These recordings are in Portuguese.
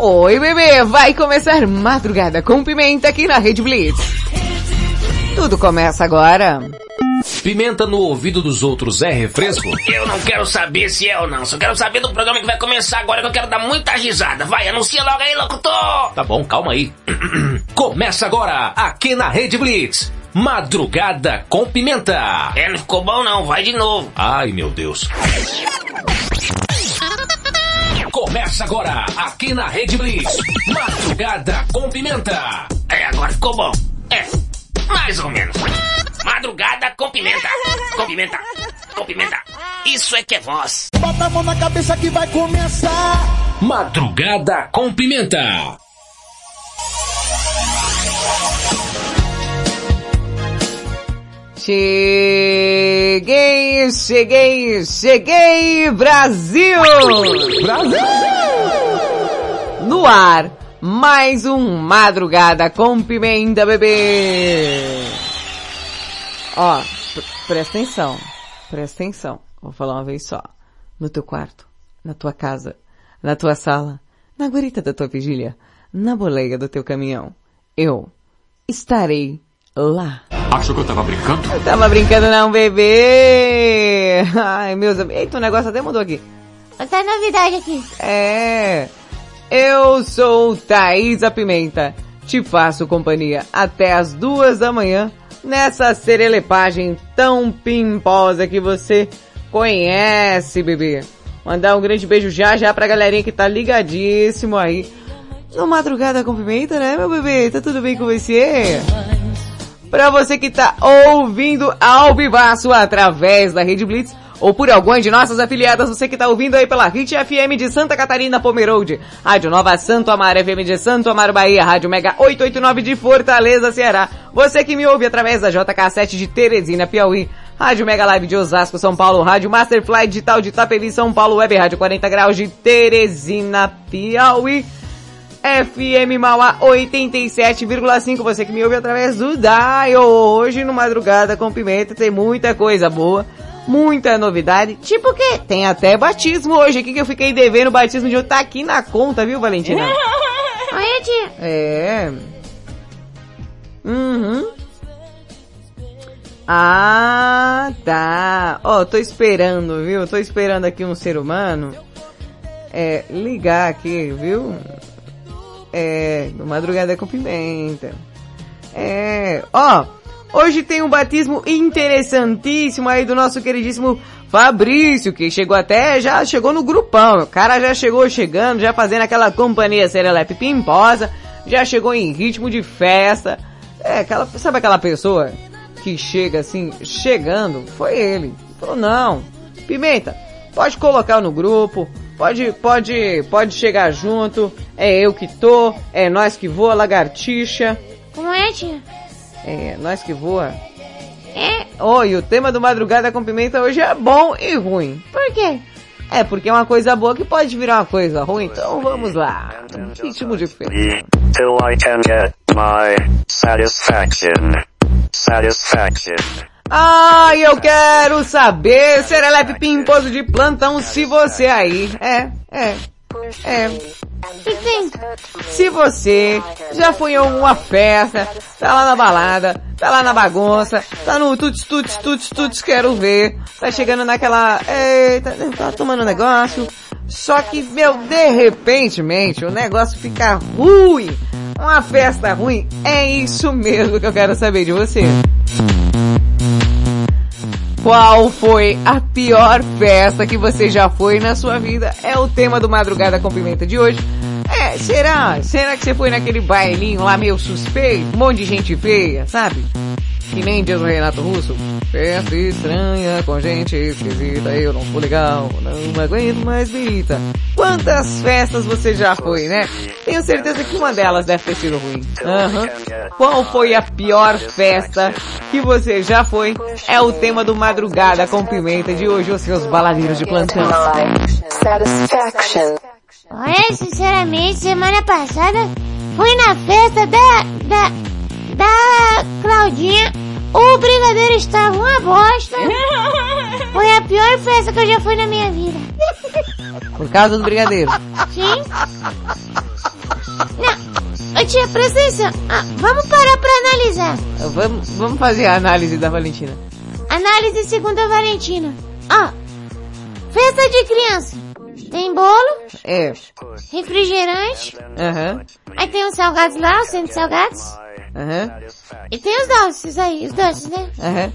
Oi, bebê! Vai começar Madrugada com Pimenta aqui na Rede Blitz. Tudo começa agora. Pimenta no ouvido dos outros é refresco? Eu não quero saber se é ou não, só quero saber do programa que vai começar agora, que eu quero dar muita risada. Vai, anuncia logo aí, locutor! Tá bom, calma aí. Começa agora, aqui na Rede Blitz. Madrugada com Pimenta. É, não ficou bom não, vai de novo. Ai, meu Deus. Começa agora, aqui na Rede Blitz. Madrugada com Pimenta. É, agora ficou bom. É, mais ou menos. Madrugada com Pimenta. Com Pimenta. Com Pimenta. Isso é que é voz. Bota a mão na cabeça que vai começar. Madrugada com Pimenta. Cheguei, Brasil! Brasil! No ar, mais um Madrugada com Pimenta, bebê! Ó, presta atenção, vou falar uma vez só. No teu quarto, na tua casa, na tua sala, na guarita da tua vigília, na boleia do teu caminhão, eu estarei lá. Achou que eu tava brincando? Eu tava brincando não, bebê! Ai, meus amigos... Eita, o negócio até mudou aqui. Tá novidade aqui. É... Eu sou Thaísa Pimenta. Te faço companhia até as 2 da manhã nessa serelepagem tão pimposa que você conhece, bebê. Mandar um grande beijo já pra galerinha que tá ligadíssimo aí. No Madrugada com Pimenta, né, meu bebê? Tá tudo bem com você? Pra você que tá ouvindo ao vivaço através da Rede Blitz ou por alguma de nossas afiliadas, você que tá ouvindo aí pela Hit FM de Santa Catarina, Pomerode, Rádio Nova Santo Amaro, FM de Santo Amaro, Bahia, Rádio Mega 889 de Fortaleza, Ceará. Você que me ouve através da JK7 de Teresina, Piauí, Rádio Mega Live de Osasco, São Paulo, Rádio Masterfly Digital de Itapevi, São Paulo, Web Rádio 40 Graus de Teresina, Piauí. FM Mauá 87,5, você que me ouve através do Dial. Hoje no Madrugada com Pimenta tem muita coisa boa, muita novidade, tipo que tem até batismo hoje aqui, que eu fiquei devendo o batismo de hoje, tá aqui na conta, viu, Valentina? Oi, tia. É. Uhum. Ah, tá. Ó, tô esperando, viu? Tô esperando aqui um ser humano ligar aqui, viu? É, Madrugada com Pimenta. É, ó, hoje tem um batismo interessantíssimo aí do nosso queridíssimo Fabrício, que já chegou no grupão. O cara já chegou chegando, já fazendo aquela companhia serelepe pimposa, já chegou em ritmo de festa. É, sabe aquela pessoa que chega assim, chegando? Foi ele. Falou, não, Pimenta, pode colocar no grupo. Pode chegar junto, é eu que tô, é nós que voa, lagartixa. Como é, tia? É, nós que voa. É? Oi, o tema do Madrugada com Pimenta hoje é bom e ruim. Por quê? É, porque é uma coisa boa que pode virar uma coisa ruim, então vamos lá. Ritmo de festa. Till I can get my satisfaction. Ah, eu quero saber, serelepe pimposo de plantão, se você aí... Se você já foi em alguma festa, tá lá na balada, tá lá na bagunça, tá no tuts, quero ver, tá chegando naquela... Eita, tá tomando um negócio, só que, meu, de repente, o negócio fica ruim. Uma festa ruim, é isso mesmo que eu quero saber de você. Qual foi a pior festa que você já foi na sua vida? É o tema do Madrugada com Pimenta de hoje. É, será que você foi naquele bailinho lá meio suspeito? Um monte de gente feia, sabe? Que nem diz o Renato Russo. Festa estranha com gente esquisita, eu não fui legal, não aguento mais birita. Quantas festas você já foi, né? Tenho certeza que uma delas deve ter sido ruim. Uhum. Qual foi a pior festa que você já foi? É o tema do Madrugada com Pimenta de hoje, os seus baladeiros de plantão. Olha, sinceramente, semana passada fui na festa da Claudinha, o brigadeiro estava uma bosta. Foi a pior festa que eu já fui na minha vida. Por causa do brigadeiro? Sim. tia, presta atenção. Ah, vamos parar pra analisar. Vamos fazer a análise da Valentina. Análise segundo a Valentina. Ó, festa de criança. Tem bolo. É. Refrigerante. Aham. Uhum. Aí tem os salgados lá, os 100 salgados. Aham. Uhum. E tem os doces aí, os doces, né? Aham. Uhum.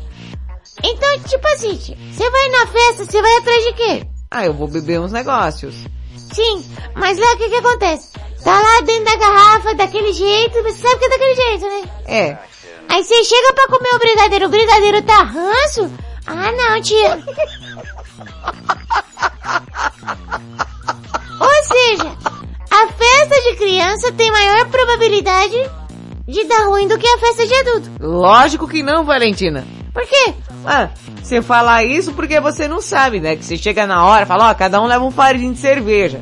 Então, tipo assim, tia, você vai na festa, você vai atrás de quê? Ah, eu vou beber uns negócios. Sim, mas lá o que que acontece? Tá lá dentro da garrafa, daquele jeito, você sabe que é daquele jeito, né? É. Aí você chega pra comer o brigadeiro tá ranço? Ah não, tia. Ou seja, a festa de criança tem maior probabilidade de dar ruim do que a festa de adulto. Lógico que não, Valentina. Por quê? Ah, você fala isso porque você não sabe, né? Que você chega na hora e fala, ó, cada um leva um fardinho de cerveja.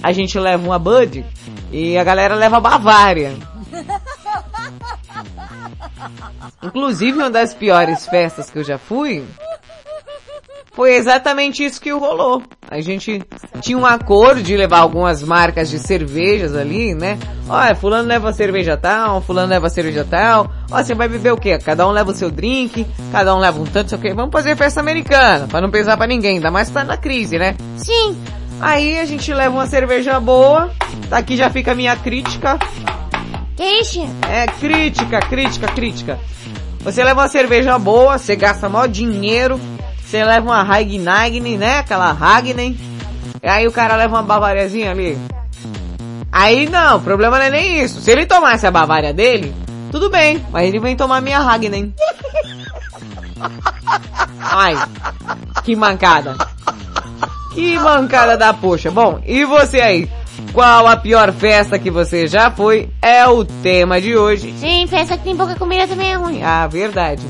A gente leva uma Bud e a galera leva Bavária. Inclusive, uma das piores festas que eu já fui, foi exatamente isso que rolou. A gente tinha um acordo de levar algumas marcas de cervejas ali, né? Olha, fulano leva cerveja tal, fulano leva cerveja tal. Ó, você vai beber o quê? Cada um leva o seu drink, cada um leva um tanto, sei o quê. Vamos fazer festa americana, pra não pesar pra ninguém, ainda mais tá na crise, né? Sim. Aí a gente leva uma cerveja boa, aqui já fica a minha crítica. Que isso? É, crítica. Você leva uma cerveja boa, você gasta maior dinheiro, você leva uma Hagnagne, né? Aquela Hagnagne. E aí o cara leva uma Bavariazinha ali. Aí não, o problema não é nem isso. Se ele tomasse a Bavária dele, tudo bem. Mas ele vem tomar minha Hagnagne. Ai, que mancada. Que mancada da poxa. Bom, e você aí? Qual a pior festa que você já foi? É o tema de hoje. Sim, festa que tem pouca comida também é ruim. Ah, verdade.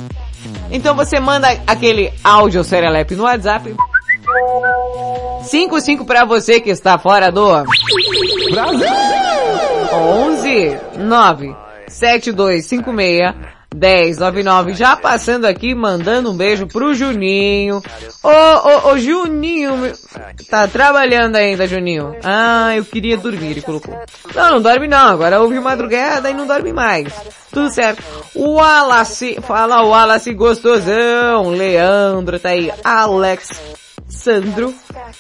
Então você manda aquele áudio serelepe no WhatsApp. 55 pra você que está fora do Brasil. 11 9 7256 1099. Já passando aqui, mandando um beijo pro Juninho. Ô, Juninho. Tá trabalhando ainda, Juninho? Ah, eu queria dormir, ele colocou. Não dorme não, agora ouve madrugada e não dorme mais. Tudo certo. O Wallace, fala o Wallace gostosão. Leandro tá aí. Alex, Sandro.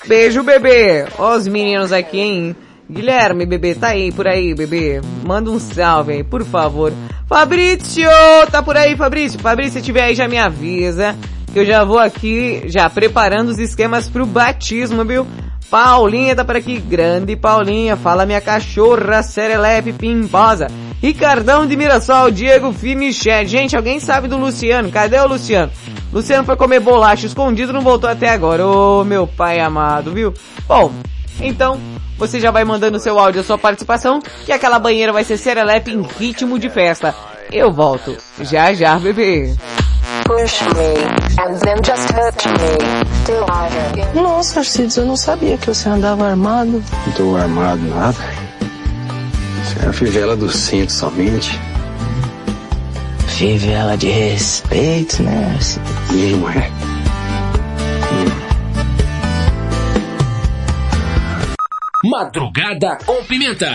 Beijo, bebê. Ó os meninos aqui, hein? Guilherme, bebê, tá aí, por aí, bebê. Manda um salve aí, por favor. Fabrício, tá por aí, Fabrício. Fabrício, se tiver aí, já me avisa. Que eu já vou aqui, já preparando os esquemas pro batismo, viu? Paulinha tá por aqui, grande Paulinha. Fala, minha cachorra, serelepe, pimposa. Ricardão de Mirassol, Diego Fimiché. Gente, alguém sabe do Luciano? Cadê o Luciano? Luciano foi comer bolacha escondido, não voltou até agora. Ô, meu pai amado, viu? Bom, então... Você já vai mandando seu áudio, a sua participação, que aquela banheira vai ser serelepe em ritmo de festa. Eu volto. Já, já, bebê. Nossa, Arcides, eu não sabia que você andava armado. Não tô armado nada. Isso é a fivela do cinto somente. Fivela de respeito, né, Arcides? Não é. Madrugada com Pimenta.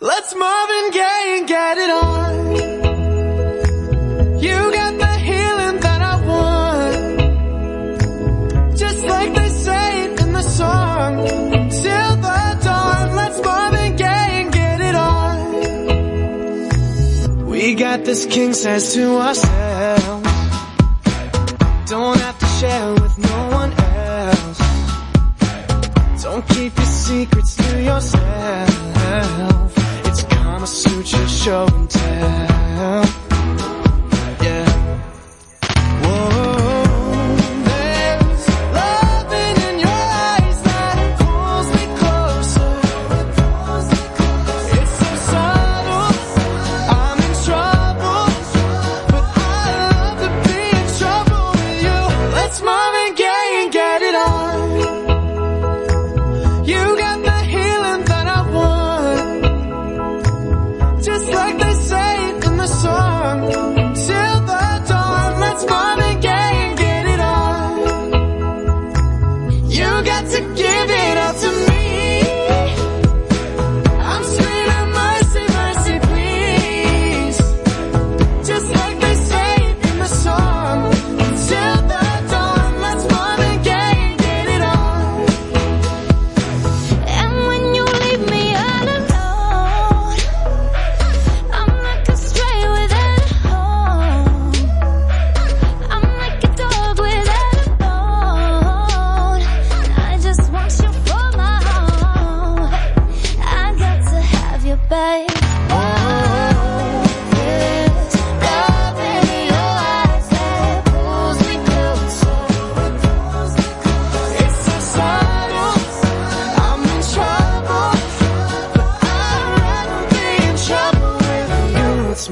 Let's Marvin Gaye and get it on. You got the healing that I want. Just like they say it in the song. Till the dawn, let's Marvin Gaye and get it on. We got this king size to ourselves. Don't have to share with no one else. Don't keep your secrets to yourself. It's Kama Sutra show and tell. Yeah. Whoa, there's loving in your eyes that pulls me closer. It's so subtle. I'm in trouble, but I love to be in trouble with you. Let's Marvin Gaye and get it on. Just like they say in the song.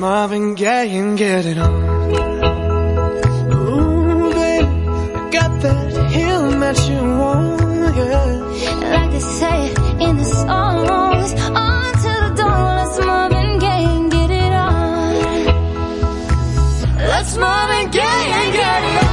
Marvin Gaye and get it on. Ooh, babe, I got that healing that you want, yeah. Like they say in the songs, on to the dawn, let's Marvin Gaye and get it on. Let's Marvin Gaye and get it on.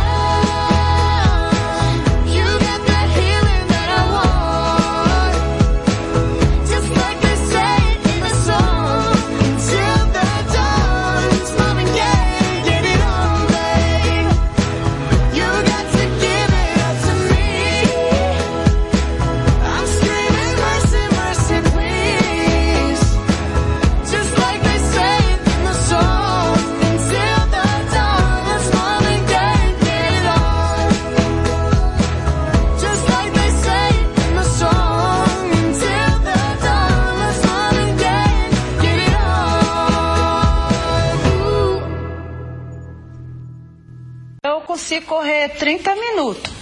Se correr 30 minutos.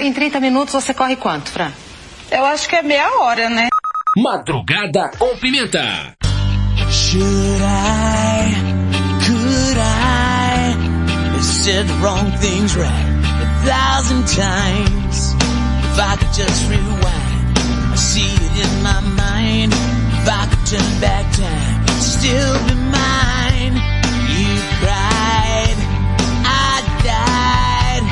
Em 30 minutos você corre quanto, Fran? Eu acho que é meia hora, né? Madrugada com Pimenta. Should I, could I, I said the wrong things right a thousand times. If I could just rewind, I see it in my mind. If I could turn back time, it'd still be mine. You cried. Died.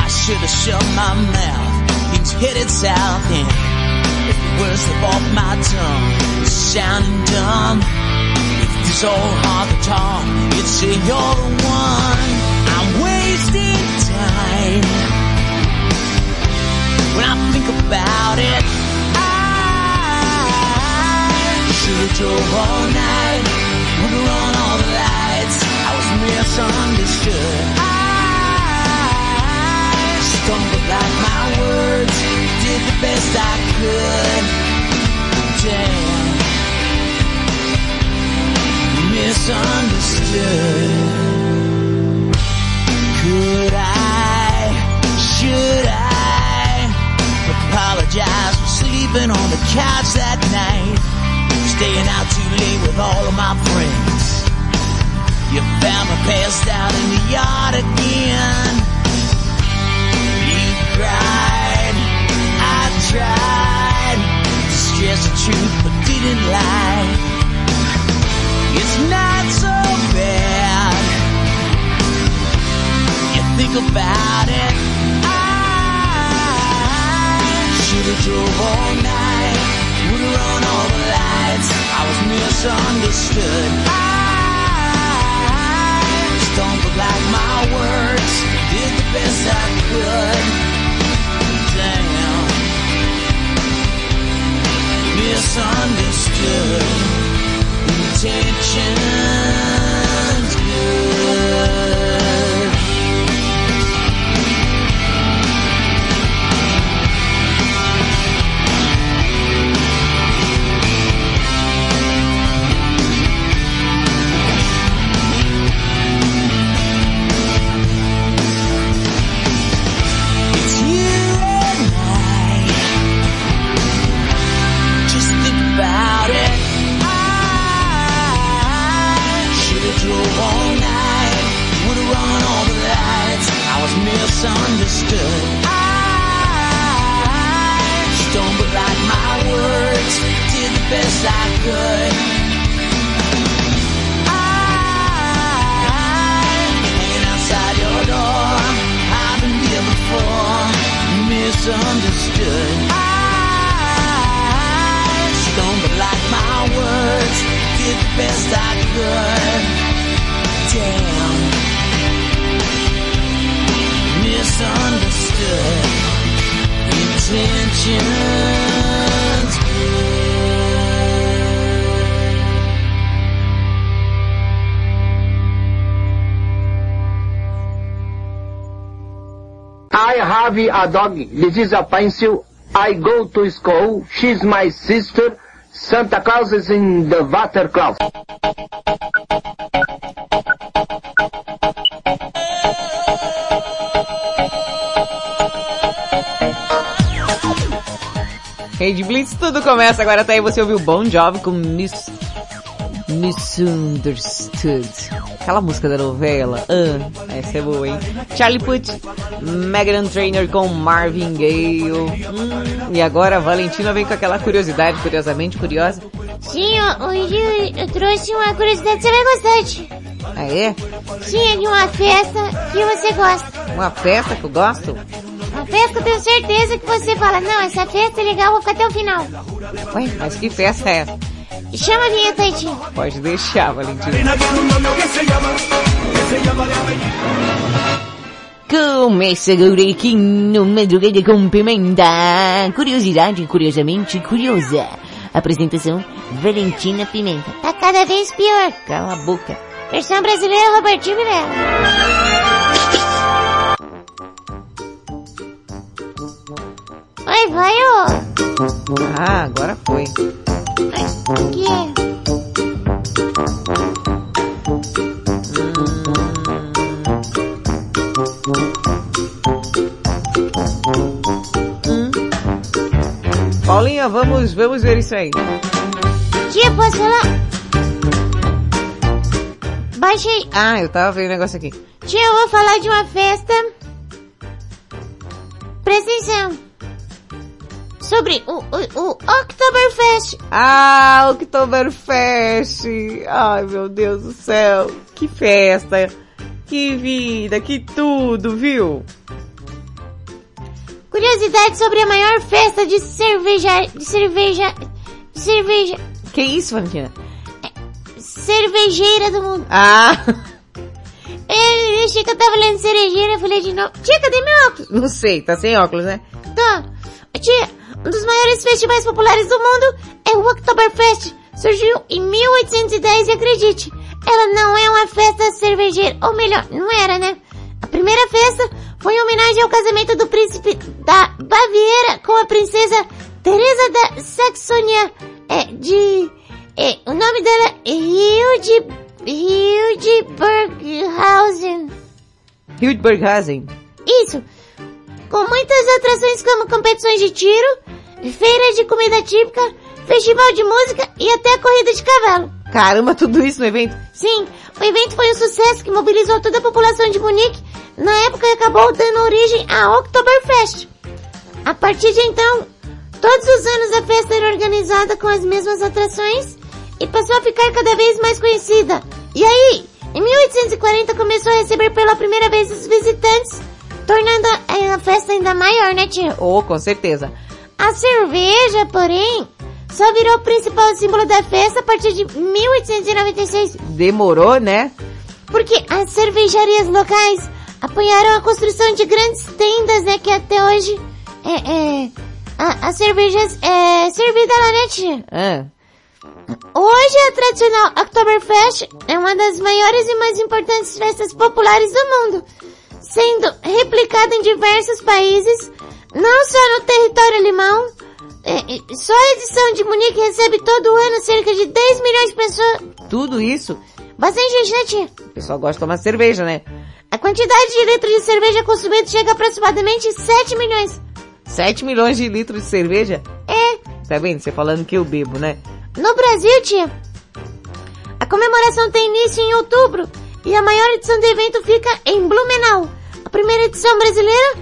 I should have shut my mouth. It's headed south, and if the words slip off my tongue, it's sounding dumb. If it's all hard to talk, you'd say you're the one. I'm wasting time. When I think about it, I should have drove all night, wonder on all the lights. I was misunderstood. Stumbled like my words, did the best I could. Damn, misunderstood. Could I, should I, apologize for sleeping on the couch that night, staying out too late with all of my friends. You found me passed out in the yard again. I tried to stress the truth but didn't lie. It's not so bad. You think about it. I should have drove all night, would have run all the lights. I was misunderstood. I stumbled like my words, did the best I could. Misunderstood, intentions good. All night, would've run all the lights. I was misunderstood. I stumbled like my words, did the best I could. I hanging outside your door, I've been here before, misunderstood. I stumbled like my words, did the best I could. Damn, misunderstood, intentions good. I have a dog, this is a pencil. I go to school, she's my sister. Santa Claus is in the water closet. Rede Blitz, tudo começa agora, tá aí, você ouviu Bon Jovi com Miss... Misunderstood. Aquela música da novela. Essa é boa, hein? Charlie Puth, Meghan Trainor com Marvin Gaye. E agora a Valentina vem com aquela curiosidade, curiosamente curiosa. Sim, hoje eu trouxe uma curiosidade que você vai gostar, tio. Ah, é? Sim, é de uma festa que você gosta. Uma festa que eu gosto? Uma festa que eu tenho certeza que você fala, não, essa festa é legal, vou ficar até o final. Ué, mas que festa é essa? Chama a vinheta aí, tio. Pode deixar, Valentina. Começa agora aqui no Madrugada com Pimenta. Curiosidade, curiosamente curiosa. Apresentação, Valentina Pimenta. Tá cada vez pior. Cala a boca. Versão brasileira, Robertinho Pimenta. Oi, vai, ô. Ah, agora foi. Que Paulinha, vamos ver isso aí. Tia, posso falar? Baixei. Ah, eu tava vendo o negócio aqui. Tia, eu vou falar de uma festa. Presta atenção. Sobre o Oktoberfest. Ah, Oktoberfest. Ai, meu Deus do céu. Que festa. Que vida, que tudo, viu? Curiosidade sobre a maior festa de cerveja... Que isso, Valentina? Cervejeira do mundo. Ah... Eu achei que eu tava lendo cerejeira, eu falei de novo. Tia, cadê meu óculos? Não sei, tá sem óculos, né? Tô. Tia... Um dos maiores festivais populares do mundo é o Oktoberfest. Surgiu em 1810 e acredite, ela não é uma festa cervejeira. Ou melhor, não era, né? A primeira festa foi em homenagem ao casamento do príncipe da Baviera com a princesa Teresa da Saxônia. O nome dela é Hildburghausen. Hildburghausen. Isso. Com muitas atrações como competições de tiro, feiras de comida típica, festival de música e até corrida de cavalo. Caramba, tudo isso no evento? Sim, o evento foi um sucesso que mobilizou toda a população de Munique na época e acabou dando origem à Oktoberfest. A partir de então, todos os anos a festa era organizada com as mesmas atrações e passou a ficar cada vez mais conhecida. E aí, em 1840 começou a receber pela primeira vez os visitantes, tornando a festa ainda maior, né, tia? Oh, com certeza. A cerveja, porém, só virou o principal símbolo da festa a partir de 1896. Demorou, né? Porque as cervejarias locais apoiaram a construção de grandes tendas, né, que até hoje as cervejas é servida lá, né, tia? Hoje a tradicional Oktoberfest é uma das maiores e mais importantes festas populares do mundo, sendo replicada em diversos países, não só no território alemão. Só a edição de Munique recebe todo ano cerca de 10 milhões de pessoas. Tudo isso? Bastante gente, né, tia? O pessoal gosta de tomar cerveja, né? A quantidade de litros de cerveja consumida chega a aproximadamente 7 milhões. 7 milhões de litros de cerveja? É. Tá vendo? Você falando que eu bebo, né? No Brasil, tia, a comemoração tem início em outubro. E a maior edição do evento fica em Blumenau. A primeira edição brasileira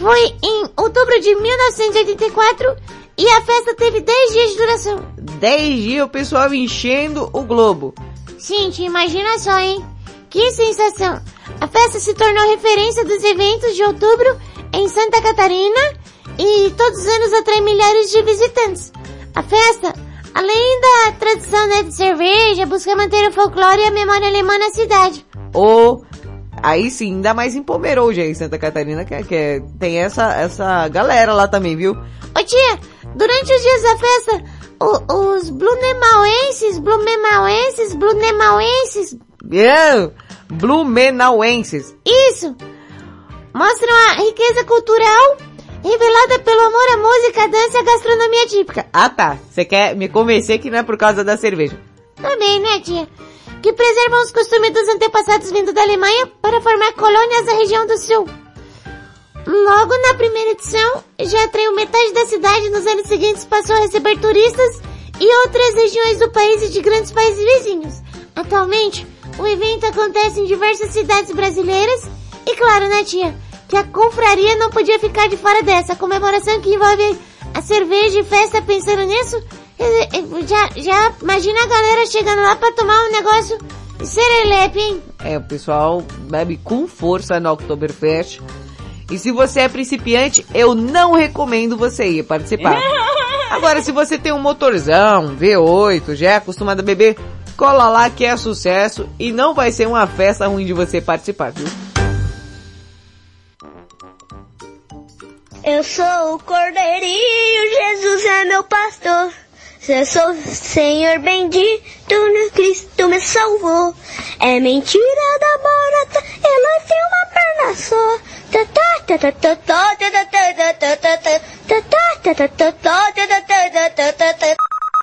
foi em outubro de 1984 e a festa teve 10 dias de duração. 10 dias o pessoal enchendo o globo. Gente, imagina só, hein? Que sensação! A festa se tornou referência dos eventos de outubro em Santa Catarina e todos os anos atrai milhares de visitantes. A festa, além da tradição, né, de cerveja, busca manter o folclore e a memória alemã na cidade. Aí sim, ainda mais em Pomerode aí, Santa Catarina, que tem essa galera lá também, viu? Ô tia, durante os dias da festa, os blumenauenses. Isso! Mostram a riqueza cultural revelada pelo amor à música, à dança e à gastronomia típica. Ah tá, você quer me convencer que não é por causa da cerveja. Também, né, tia? Que preservam os costumes dos antepassados vindo da Alemanha para formar colônias na região do sul. Logo na primeira edição, já atraiu metade da cidade, nos anos seguintes passou a receber turistas e outras regiões do país e de grandes países vizinhos. Atualmente, o evento acontece em diversas cidades brasileiras e, claro, né, tia, que a confraria não podia ficar de fora dessa. A comemoração que envolve a cerveja e festa, pensando nisso, já imagina a galera chegando lá pra tomar um negócio serelepe, hein? É, o pessoal bebe com força no Oktoberfest. E se você é principiante, eu não recomendo você ir participar. Agora, se você tem um motorzão, V8, já é acostumado a beber, cola lá que é sucesso e não vai ser uma festa ruim de você participar, viu? Eu sou o Cordeirinho, Jesus é meu pastor. Eu sou o Senhor bendito, no Cristo me salvou. É mentira da barata, ela tem uma perna só.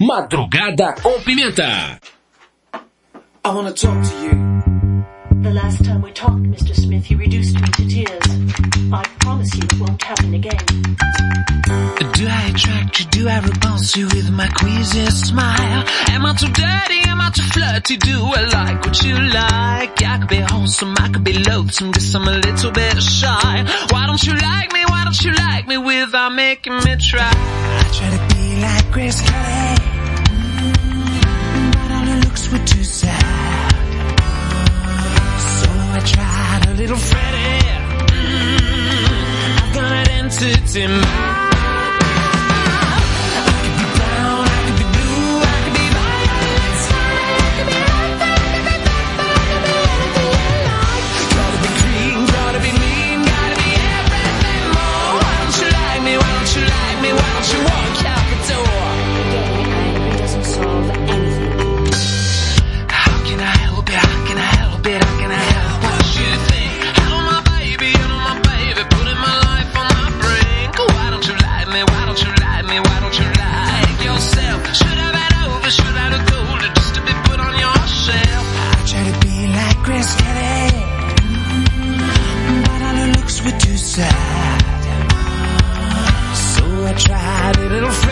Madrugada com Pimenta. I wanna talk to you. The last time we talked, Mr. Smith, you reduced me to tears. I promise you it won't happen again. Do I attract you? Do I repulse you with my queasy smile? Am I too dirty? Am I too flirty? Do I like what you like? I could be wholesome, I could be loathsome, guess I'm a little bit shy. Why don't you like me? Why don't you like me without making me try? I try to be like Grace Kelly, but all her looks were too sad. So I tried a little Freddy. I've got an entity mind. Chorar,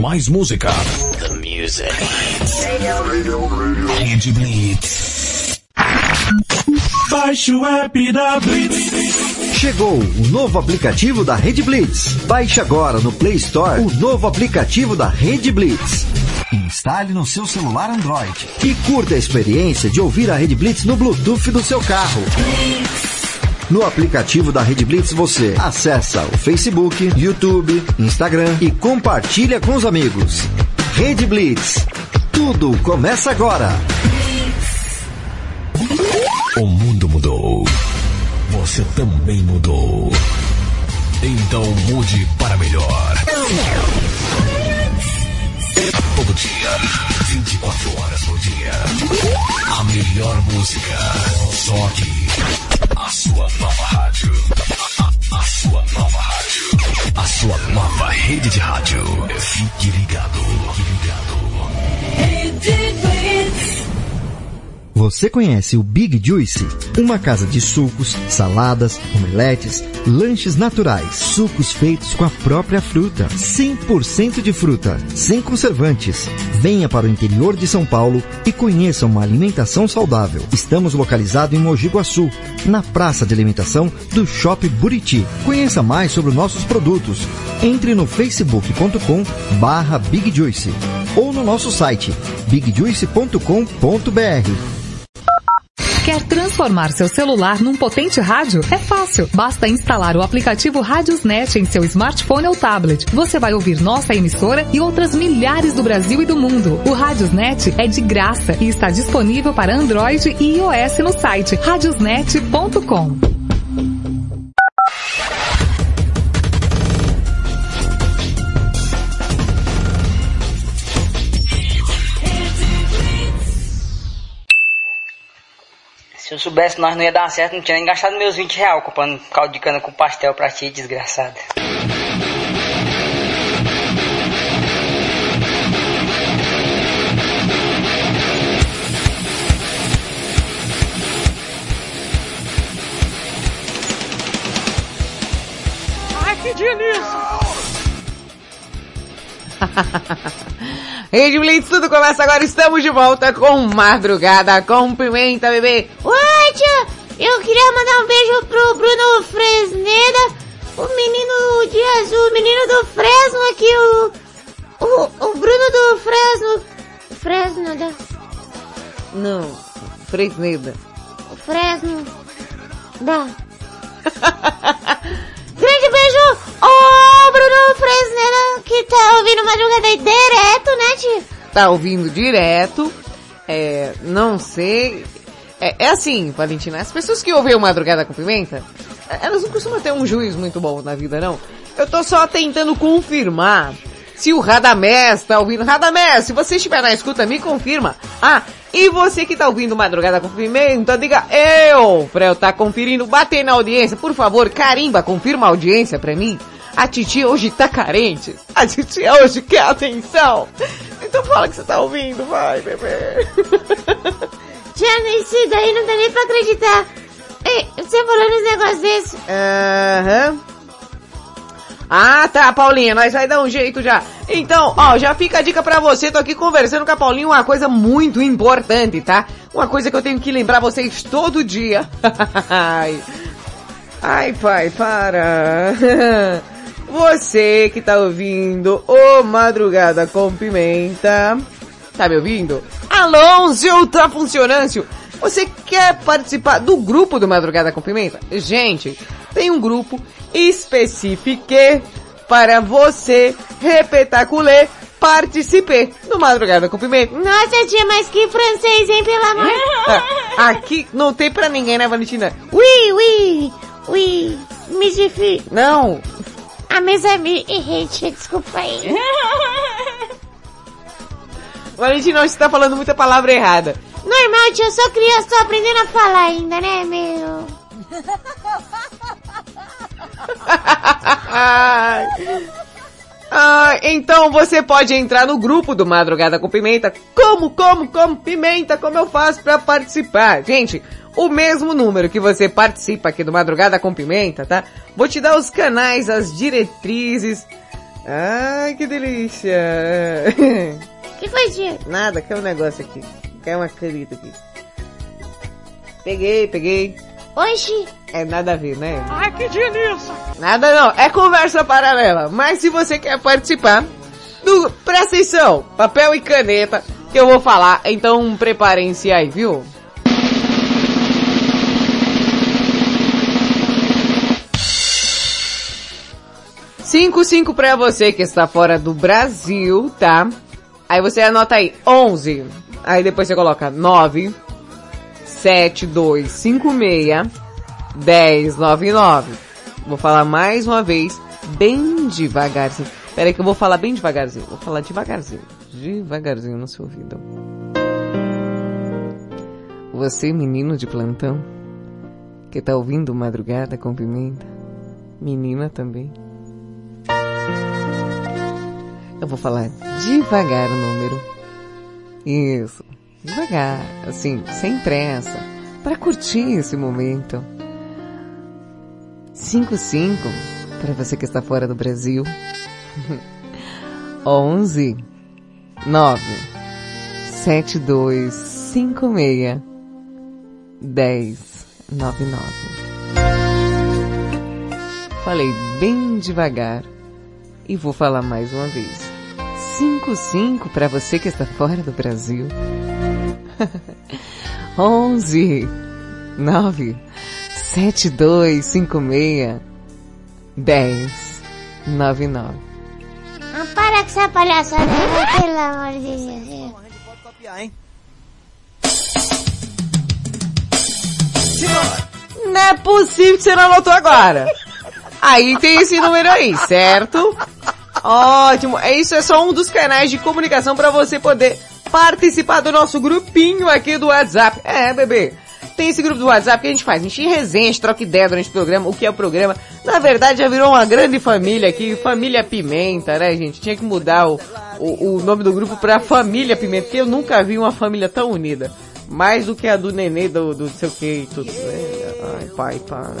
Mais música. The music. Radio. Rede Blitz. Baixe o app da Blitz. Chegou o novo aplicativo da Rede Blitz. Baixe agora no Play Store o novo aplicativo da Rede Blitz. Instale no seu celular Android. E curta a experiência de ouvir a Rede Blitz no Bluetooth do seu carro. No aplicativo da Rede Blitz você acessa o Facebook, YouTube, Instagram e compartilha com os amigos. Rede Blitz. Tudo começa agora. O mundo mudou. Você também mudou. Então mude para melhor. Todo dia, 24 horas por dia. A melhor música. Só aqui. A sua nova rádio. A sua nova rádio. A sua nova rede de rádio. Fique ligado. Você conhece o Big Juicy? Uma casa de sucos, saladas, omeletes, lanches naturais, sucos feitos com a própria fruta, 100% de fruta, sem conservantes. Venha para o interior de São Paulo e conheça uma alimentação saudável. Estamos localizados em Mogi Guaçu, na praça de alimentação do Shopping Buriti. Conheça mais sobre nossos produtos. Entre no facebook.com/Big Juicy ou no nosso site bigjuicy.com.br. Quer transformar seu celular num potente rádio? É fácil. Basta instalar o aplicativo RadiosNet em seu smartphone ou tablet. Você vai ouvir nossa emissora e outras milhares do Brasil e do mundo. O RadiosNet é de graça e está disponível para Android e iOS no site radiosnet.com. Se eu soubesse, nós não ia dar certo, não tinha nem gastado meus R$20 comprando caldo de cana com pastel pra ti, desgraçada. Ai, que dia nisso! Rede Blitz, tudo começa agora, estamos de volta com Madrugada com Pimenta, bebê. Oi, tia, eu queria mandar um beijo pro Bruno Fresneda, o menino de azul, o menino do Fresno aqui, o Bruno do Fresno, Fresneda. Não, Fresneda. O Fresno, dá. Grande beijo, ô Bruno Fresneda, que tá ouvindo Madrugada aí direto, né, tio? Tá ouvindo direto, não sei, é assim, Valentina, as pessoas que ouvem Madrugada com Pimenta, elas não costumam ter um juiz muito bom na vida, não. Eu tô só tentando confirmar se o Radamés tá ouvindo. Radamés, se você estiver na escuta, me confirma. Ah, e você que tá ouvindo Madrugada com Pimenta, diga eu, pra eu tá conferindo, bater na audiência, por favor, carimba, confirma a audiência pra mim. A titia hoje tá carente, a titia hoje quer atenção, então fala que você tá ouvindo, vai, bebê. Tia, isso daí não dá nem pra acreditar. Ei, você falou nos negócios desse. Aham. Ah, tá, Paulinha, nós vai dar um jeito já. Então, ó, já fica a dica pra você, tô aqui conversando com a Paulinha uma coisa muito importante, tá? Uma coisa que eu tenho que lembrar vocês todo dia. Ai, pai, para. Você que tá ouvindo o Madrugada com Pimenta, tá me ouvindo? Alô, seu tá funcionando? Você quer participar do grupo do Madrugada com Pimenta? Gente, tem um grupo específico para você repetaculê participar do Madrugada com Pimenta. Nossa tia, mas que francês, hein, pelo amor. Aqui não tem pra ninguém, né, Valentina? Oui, oui, oui, me não. A mesa é gente, desculpa aí. Valentina, você tá falando muita palavra errada. Normal, tia, eu sou criança, tô aprendendo a falar ainda, né, meu? Ah, então você pode entrar no grupo do Madrugada com Pimenta. Como Pimenta, como eu faço pra participar? Gente, o mesmo número que você participa aqui do Madrugada com Pimenta, tá? Vou te dar os canais, as diretrizes. Ai, que delícia. Que coisinha? Nada, quer um negócio aqui. Quer uma caneta aqui. Peguei. Hoje? É nada a ver, né? Ai, que delícia! Nada não, é conversa paralela. Mas se você quer participar do... Presta atenção, papel e caneta, que eu vou falar. Então preparem-se aí, viu? Cinco pra você que está fora do Brasil, tá? Aí você anota aí, 11. Aí depois você coloca 9 7256 1099. Vou falar mais uma vez, bem devagarzinho. Pera aí que eu vou falar bem devagarzinho. Vou falar devagarzinho no seu ouvido. Você, menino de plantão, que tá ouvindo Madrugada com Pimenta, menina também. Eu vou falar devagar o número. Isso. Devagar, assim, sem pressa, para curtir esse momento. 55, para você que está fora do Brasil. 11 9 7256 1099. Falei bem devagar e vou falar mais uma vez. 55, para você que está fora do Brasil. 11 9 7256 1099. Ah, para com essa palhaçada, pelo amor de Deus. A gente pode copiar, hein? Não é possível que você não anotou agora. Aí tem esse número aí, certo? Ótimo, isso é só um dos canais de comunicação para você poder participar do nosso grupinho aqui do WhatsApp. É, bebê. Tem esse grupo do WhatsApp que a gente faz. A gente resenha, a gente troca ideia durante o programa. O que é o programa? Na verdade, já virou uma grande família aqui. Família Pimenta, né, gente? Tinha que mudar o nome do grupo pra Família Pimenta, porque eu nunca vi uma família tão unida. Mais do que a do nenê, do sei o que e tudo. Ai, pai, para.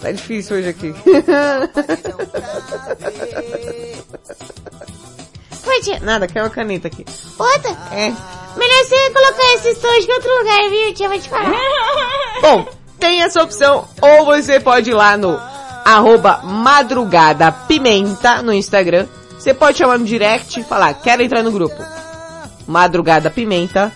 Tá difícil hoje aqui. Nada, quer uma caneta aqui. Outra? É. Melhor você colocar esses tons em outro lugar, viu? Tia, vou te falar. Bom, tem essa opção, ou você pode ir lá no @madrugadapimenta no Instagram. Você pode chamar no direct e falar, quero entrar no grupo. Madrugada Pimenta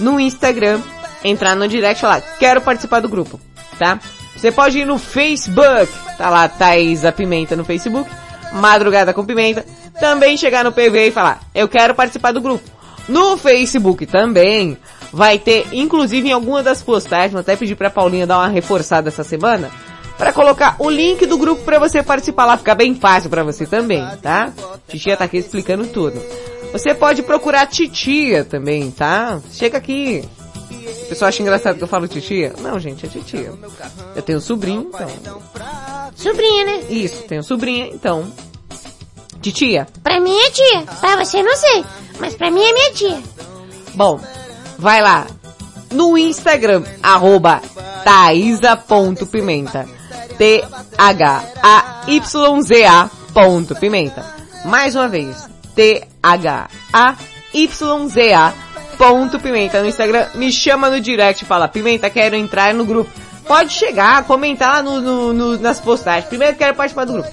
no Instagram, entrar no direct e falar, quero participar do grupo, tá? Você pode ir no Facebook, tá lá Thaísa Pimenta no Facebook, Madrugada com Pimenta. Também chegar no PV e falar, eu quero participar do grupo. No Facebook também vai ter, inclusive em alguma das postagens, vou até pedir pra Paulinha dar uma reforçada essa semana, pra colocar o link do grupo pra você participar lá, ficar bem fácil pra você também, tá? Titia tá aqui explicando tudo. Você pode procurar titia também, tá? Chega aqui. O pessoal acha engraçado que eu falo titia? Não, gente, é titia. Eu tenho sobrinho, então... Sobrinha, né? Isso, tenho sobrinha, então... Titia? Pra mim é tia. Pra você não sei. Mas pra mim é minha tia. Bom, vai lá. No Instagram, @thaisa.pimenta. THAYZA.pimenta. Mais uma vez. THAYZA.pimenta. No Instagram, me chama no direct e fala, Pimenta, quero entrar no grupo. Pode chegar, comentar lá nas postagens. Primeiro, quero participar do grupo.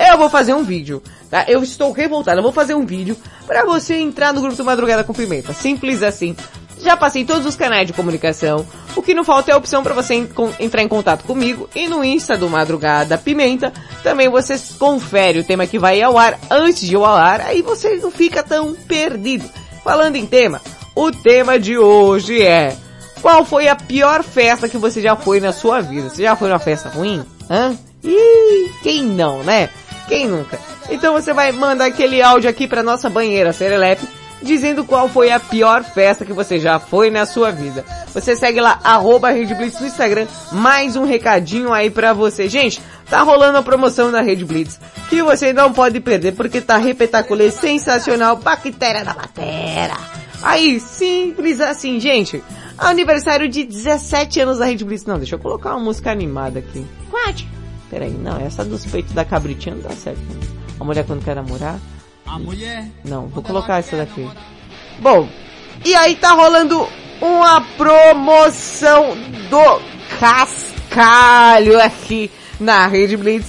Eu vou fazer um vídeo, tá? Eu estou revoltado. Eu vou fazer um vídeo pra você entrar no grupo do Madrugada com Pimenta. Simples assim. Já passei todos os canais de comunicação. O que não falta é a opção para você entrar em contato comigo. E no Insta do Madrugada Pimenta, também você confere o tema que vai ao ar antes de ir ao ar. Aí você não fica tão perdido. Falando em tema, o tema de hoje é: qual foi a pior festa que você já foi na sua vida? Você já foi numa festa ruim? Hã? Ih, quem não, né? Quem nunca? Então você vai mandar aquele áudio aqui pra nossa banheira Serelepe, dizendo qual foi a pior festa que você já foi na sua vida. Você segue lá, @RedeBlitz no Instagram. Mais um recadinho aí pra você. Gente, tá rolando a promoção na Rede Blitz, que você não pode perder, porque tá repetaculê, sensacional, bactéria da batera. Aí, simples assim, gente. Aniversário de 17 anos da Rede Blitz. Não, deixa eu colocar uma música animada aqui. Quatro. Peraí, não, essa dos peitos da cabritinha não dá certo. A mulher quando quer namorar... A mulher... Não, vou colocar essa daqui. Bom, e aí tá rolando uma promoção do Cascalho aqui na Rede Blitz.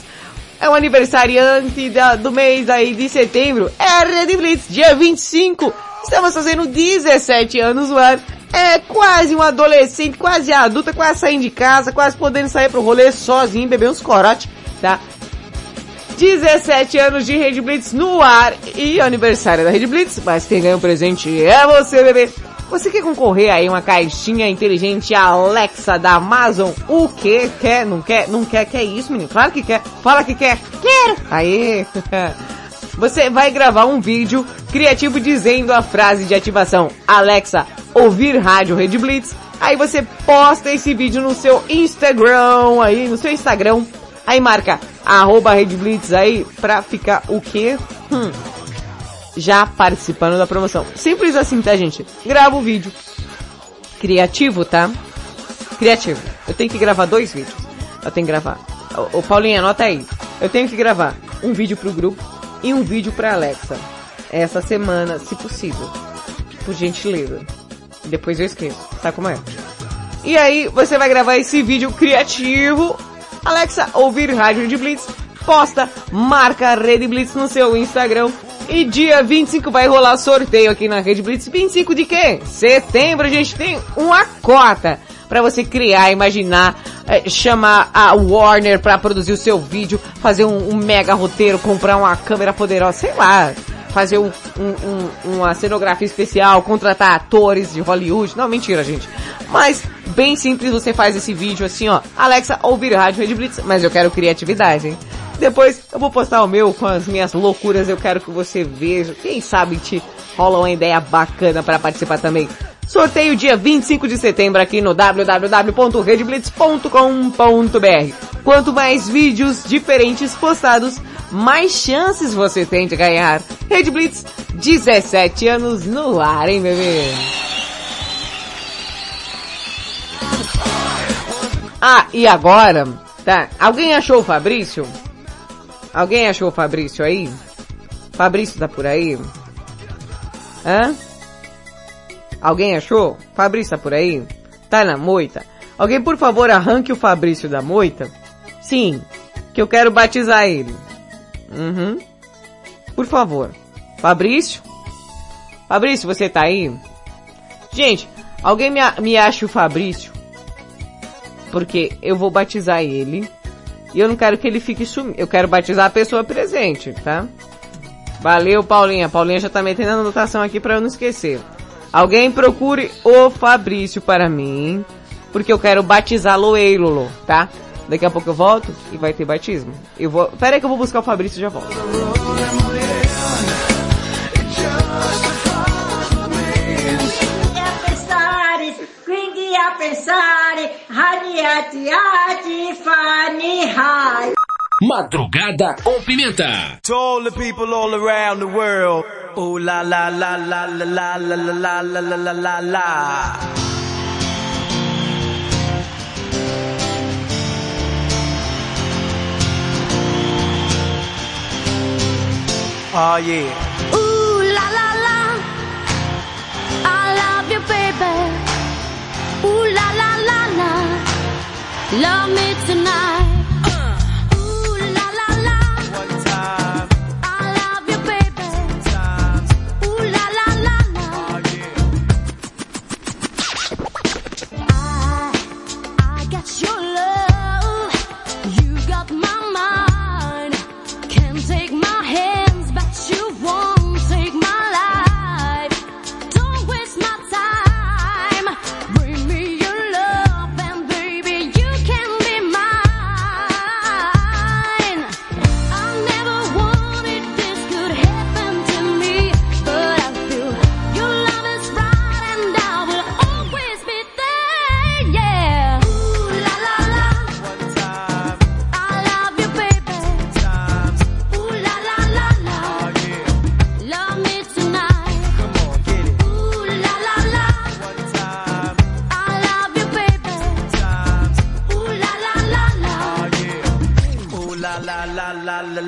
É o aniversariante do mês aí de setembro. É a Rede Blitz, dia 25. Estamos fazendo 17 anos no ar. É quase um adolescente, quase adulta, quase saindo de casa, quase podendo sair pro rolê sozinho, beber uns corote, tá? 17 anos de Rede Blitz no ar e aniversário da Rede Blitz, mas quem ganha um presente é você, bebê. Você quer concorrer aí uma caixinha inteligente Alexa da Amazon? O que quer? Não quer? Não quer? Quer isso, menino? Claro que quer. Fala que quer. Quero. Aí. Você vai gravar um vídeo criativo dizendo a frase de ativação: Alexa, ouvir rádio Rede Blitz. Aí você posta esse vídeo no seu Instagram, aí no seu Instagram. Aí marca @RedeBlitz aí pra ficar o quê? Já participando da promoção. Simples assim, tá, gente? Grava o vídeo. Criativo, tá? Criativo. Eu tenho que gravar 2 vídeos. Eu tenho que gravar. Ô, Paulinha, anota aí. Eu tenho que gravar um vídeo pro grupo e um vídeo pra Alexa essa semana, se possível, por gentileza. Depois eu esqueço, sabe como é? E aí você vai gravar esse vídeo criativo, Alexa ouvir rádio de Blitz, posta, marca Rede Blitz no seu Instagram. E dia 25 vai rolar sorteio aqui na Rede Blitz. 25 de quê? Setembro. A gente tem uma cota pra você criar, imaginar, chamar a Warner pra produzir o seu vídeo, fazer um mega roteiro, comprar uma câmera poderosa, sei lá, fazer uma cenografia especial, contratar atores de Hollywood. Não, mentira, gente. Mas, bem simples, você faz esse vídeo assim, ó. Alexa, ouvir rádio Rede Blitz. Mas eu quero criatividade, hein? Depois eu vou postar o meu com as minhas loucuras. Eu quero que você veja. Quem sabe te rola uma ideia bacana pra participar também. Sorteio dia 25 de setembro aqui no www.redeblitz.com.br. Quanto mais vídeos diferentes postados, mais chances você tem de ganhar. Rede Blitz, 17 anos no ar, hein, bebê? Ah, e agora? Tá, alguém achou o Fabrício? Alguém achou o Fabrício aí? Fabrício tá por aí? Hã? Alguém achou? Fabrício tá por aí? Tá na moita? Alguém, por favor, arranque o Fabrício da moita? Sim, que eu quero batizar ele. Uhum. Por favor. Fabrício? Fabrício, você tá aí? Gente, alguém me acha o Fabrício? Porque eu vou batizar ele e eu não quero que ele fique sumido. Eu quero batizar a pessoa presente, tá? Valeu, Paulinha. Paulinha já tá metendo a anotação aqui pra eu não esquecer. Alguém procure o Fabrício para mim, porque eu quero batizá-lo, Eilolo, tá? Daqui a pouco eu volto e vai ter batismo. Eu vou... Pera aí que eu vou buscar o Fabrício e já volto. Madrugada com Pimenta. To all the people all around the world. Oh la la la la la la la la la la la la. Oh yeah. Ooh la la la. I love you baby. Ooh la la la la. Love me tonight. Ooh la la la. One time. I love you, baby. Two times. Ooh la la la la. Oh yeah. I got your love. You got my mind. Can't take my hands, but you won't take my life. Don't waste my time. Bring me your love, and baby, you can be mine. I never wanted this could happen to me, but I feel your love is right, and I will always be there. Yeah. Ooh la la la. One time. I love you, baby. Two times. Ooh la la la la. Oh yeah. Love me tonight. Come on, get it. Ooh la la la. One time. I love you, baby. Two times. Ooh la la la la. Oh yeah. Ooh la la la la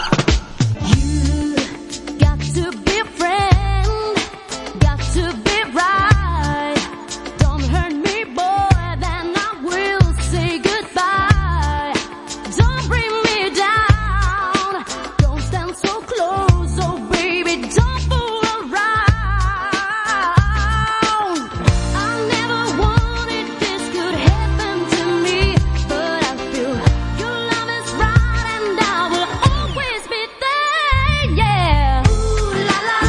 la la la la la la. You got to be friend, got to be right. Don't hurt me more than I will say goodbye. Don't bring me down, don't stand so close, oh baby, don't fool around. I never wanted this could happen to me, but I feel your love is right, and I will always be there. Yeah. Ooh la la la. One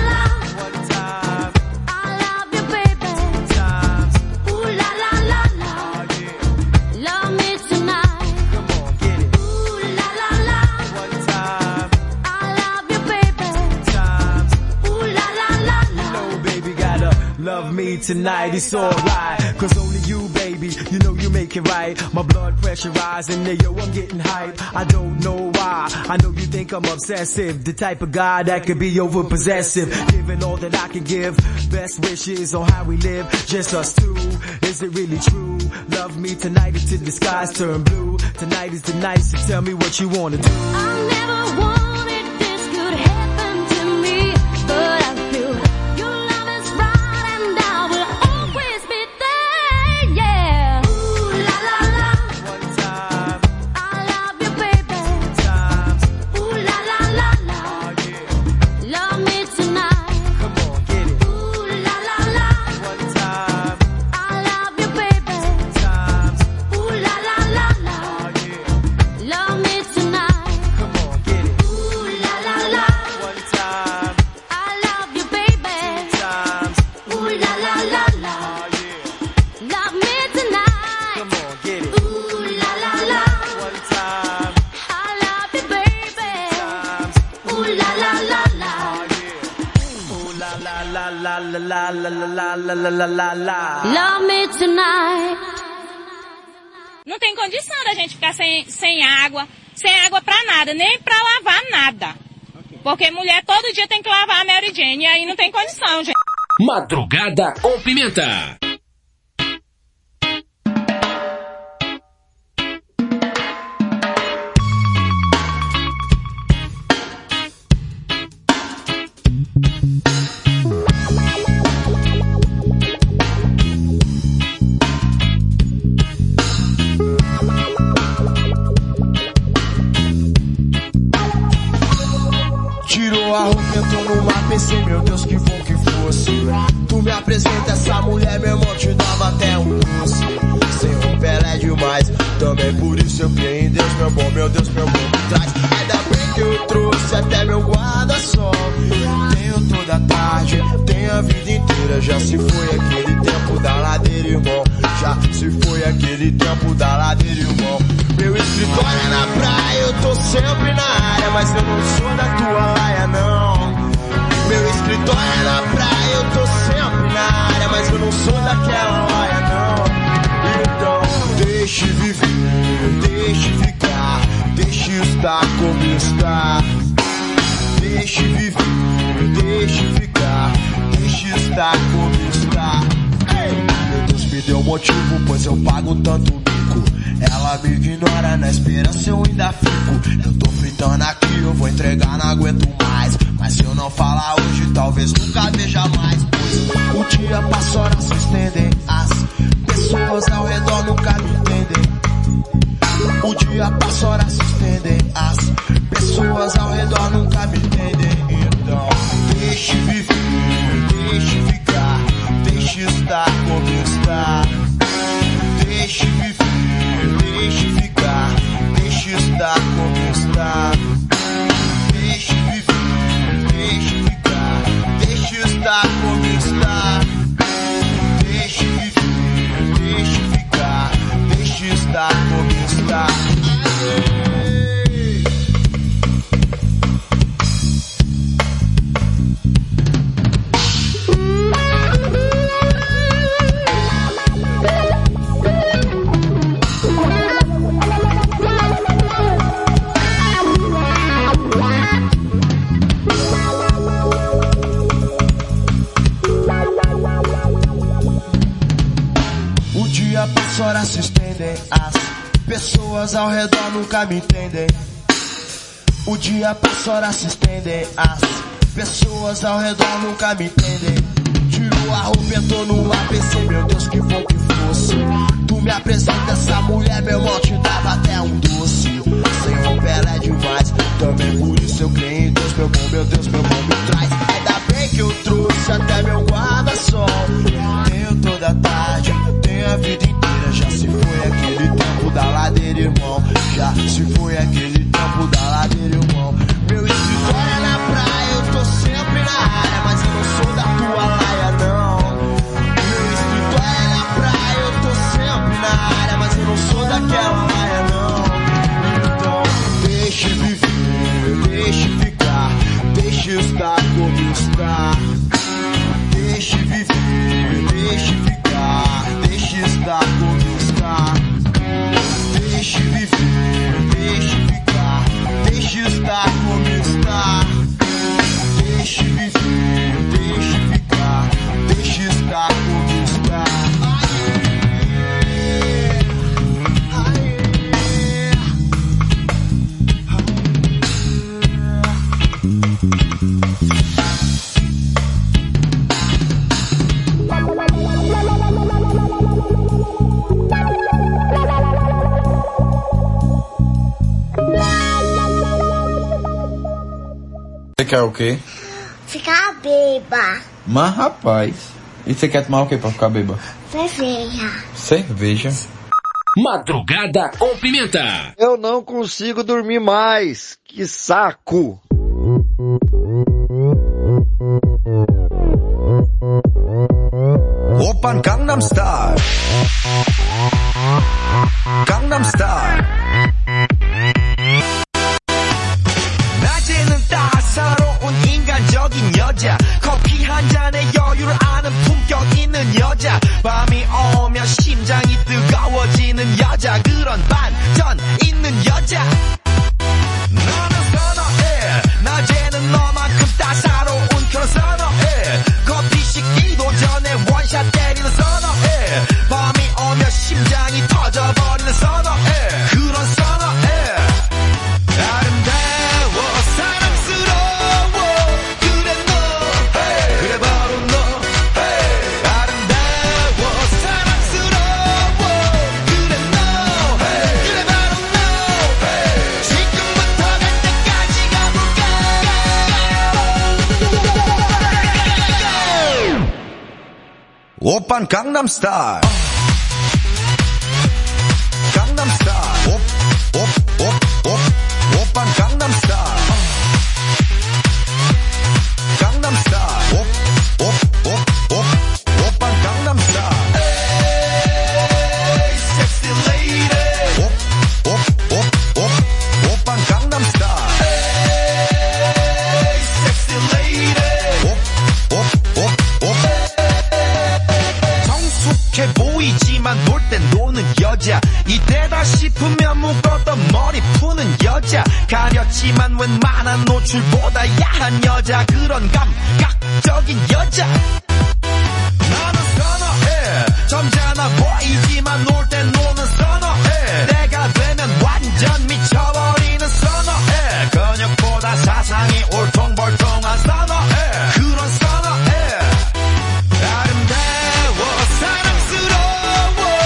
time. I love you, baby. Two times. Ooh la la la la. Oh yeah. Love me tonight. Come on, get it. Ooh la la la. One time. I love you, baby. Two times. Ooh la la la la. No, baby, gotta love me tonight, it's alright. Cause only you, baby, you know you make it right. My blood pressure rising, yeah, yo, I'm getting hype. I don't know why, I know you think I'm obsessive. The type of guy that could be over possessive. Giving all that I can give, best wishes on how we live. Just us two, is it really true? Love me tonight until the skies turn blue. Tonight is the night, so tell me what you wanna do. I never wanted this could happen to me, but I feel your love is right, and I will always be there. Yeah. Ooh la la la. One time. I love you, baby. Two times. Ooh la la la la. Oh yeah. Love me tonight. Come on, get it. Ooh la la la. One time. I love you, baby. Two times. Ooh la la la la. Oh yeah. Love me tonight. Come on, get it. Ooh la la la. One time. I love you, baby. Two times. Ooh la la la la. Oh yeah. Love me tonight. Come on, get it. Ooh la la la. One time. I love you, baby. Times. Ooh la la la la. Oh yeah. Ooh la la la la la la la la la la la la la. Love me tonight. Não tem condição da gente ficar sem água pra nada, nem pra lavar nada. Porque mulher todo dia tem que lavar a Mary Jane, e aí não tem condição, gente. Madrugada com Pimenta. Tirou a roupa, entrou no mar, pensei, meu Deus, que bom que fosse. Tu me apresenta essa mulher, meu irmão, te dava até um doce. Sem roupa ela é demais, também por isso eu creio em Deus, meu Deus, meu bom me traz. Ainda bem que eu trouxe até meu guarda-sol. Tenho toda a tarde, tenho a vida inteira, já se foi aquele tempo da ladeira, irmão. Já se foi aquele tempo da ladeira, irmão. Meu escritório é na praia, eu tô sempre na área, mas eu não sou da tua laia, não. Meu escritório é na praia, eu tô sempre na área, mas eu não sou daquela laia, não. Então, deixe viver, deixe ficar, deixe estar como está. Deixe viver, deixe ficar, deixe estar como está. Meu Deus me deu motivo, pois eu pago tanto bico. Ela me ignora, na esperança eu ainda fico. Eu tô fritando aqui, eu vou entregar, não aguento mais. Mas se eu não falar hoje, talvez nunca veja mais. Pois o dia passa, horas se estendem, as pessoas ao redor nunca me entendem. O dia passa, horas se estendem. As pessoas ao redor nunca me entendem. Então deixe viver, deixe ficar, deixe estar como está. Deixe viver, deixe ficar, deixe estar como está. Deixe viver, deixe ficar, deixe estar como está. Deixe viver, deixe ficar, deixe estar como está. As horas se estendem, as pessoas ao redor nunca me entendem. O dia passa, horas se estendem, as pessoas ao redor nunca me entendem. Tirou a roupa, entrou no APC, meu Deus, que bom que fosse. Tu me apresenta essa mulher, meu mal, te dava até um doce. Sem roupa ela é demais, também por isso eu creio em Deus, meu Deus, meu bom me traz. Ainda bem que eu trouxe até meu guarda-sol. Tenho toda a tarde, tenho a vida inteira. Já se foi aquele tempo da ladeira, irmão. Já se foi aquele tempo da ladeira, irmão. Meu escritório é na praia, eu tô sempre na área, mas eu não sou da tua laia, não. Meu escritório é na praia, eu tô sempre na área, mas eu não sou daquela laia, não. Então deixe viver, deixe ficar, deixe estar como está. Deixe viver, deixe ficar, deixe estar como está. Deixe viver, deixe ficar, deixe estar como está. Deixe viver, deixe ficar, deixe estar como está. Você quer o quê? Ficar beba. Mas rapaz, e você quer tomar o quê pra ficar beba? Cerveja. Cerveja? Madrugada com Pimenta. Eu não consigo dormir mais. Que saco. Opa, Gangnam Style. Gangnam Style. 여자 커피 한 잔에 여유를 아는 품격 있는 여자 밤이 오면 심장이 뜨거워지는 여자 그런 반전 있는 여자 너는 선호해 낮에는 너만큼 따사로운 그런 선호해 커피 식기도 전에 원샷 때리는 선호해 밤이 오면 심장이 터져버리는 선호해 그런 선호해 오빤 강남 스타일 강남 스타일 옵옵옵옵 오빤 강남 스타일 강남 스타일 옵옵옵옵 오빤 강남 스타일 에이 섹시 레이디 옵옵옵옵 오빤 강남 스타일 에이 섹시 레이디 해 보이지만 놀 땐 노는 여자 이때다 싶으면 묶었던 머리 푸는 여자 가렸지만 웬만한 노출보다 야한 여자 그런 감각적인 여자 나는 선호해 점잖아 보이지만 놀 땐 노는 선호해 내가 되면 완전 미쳐버리는 선호해 근육보다 사상이 울퉁불퉁한 선호해 그런 선호해 아름다워 사랑스러워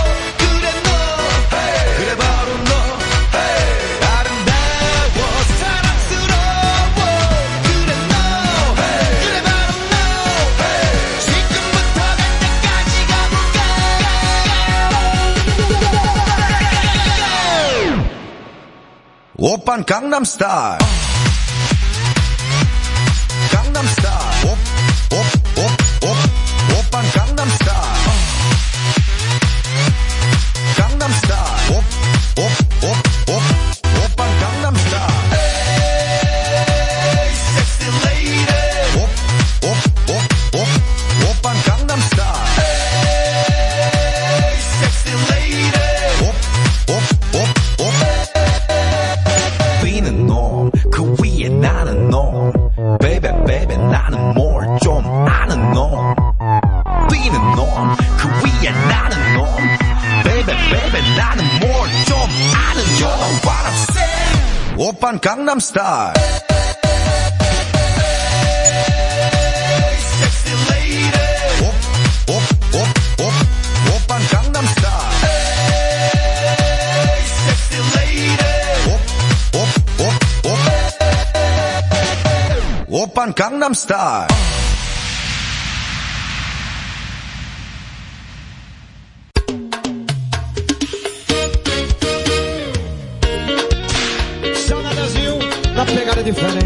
Oppan Gangnam Style. Gangnam Style. Oppan Gangnam Style. Gangnam Style. Oppan Gangnam Style. Hey, sexy lady. Oppan Gangnam Style. Hey, sexy lady. Been norm, 그 위에 나는 norm. Baby, baby, 나는 more 좀 아는 norm. Been norm, 그 위에 나는 norm. Baby, baby, 나는 more 좀 아는 norm. You know what I'm saying? 오빤 강남 스타일. Oppan Gangnam Style. Na pegada diferente.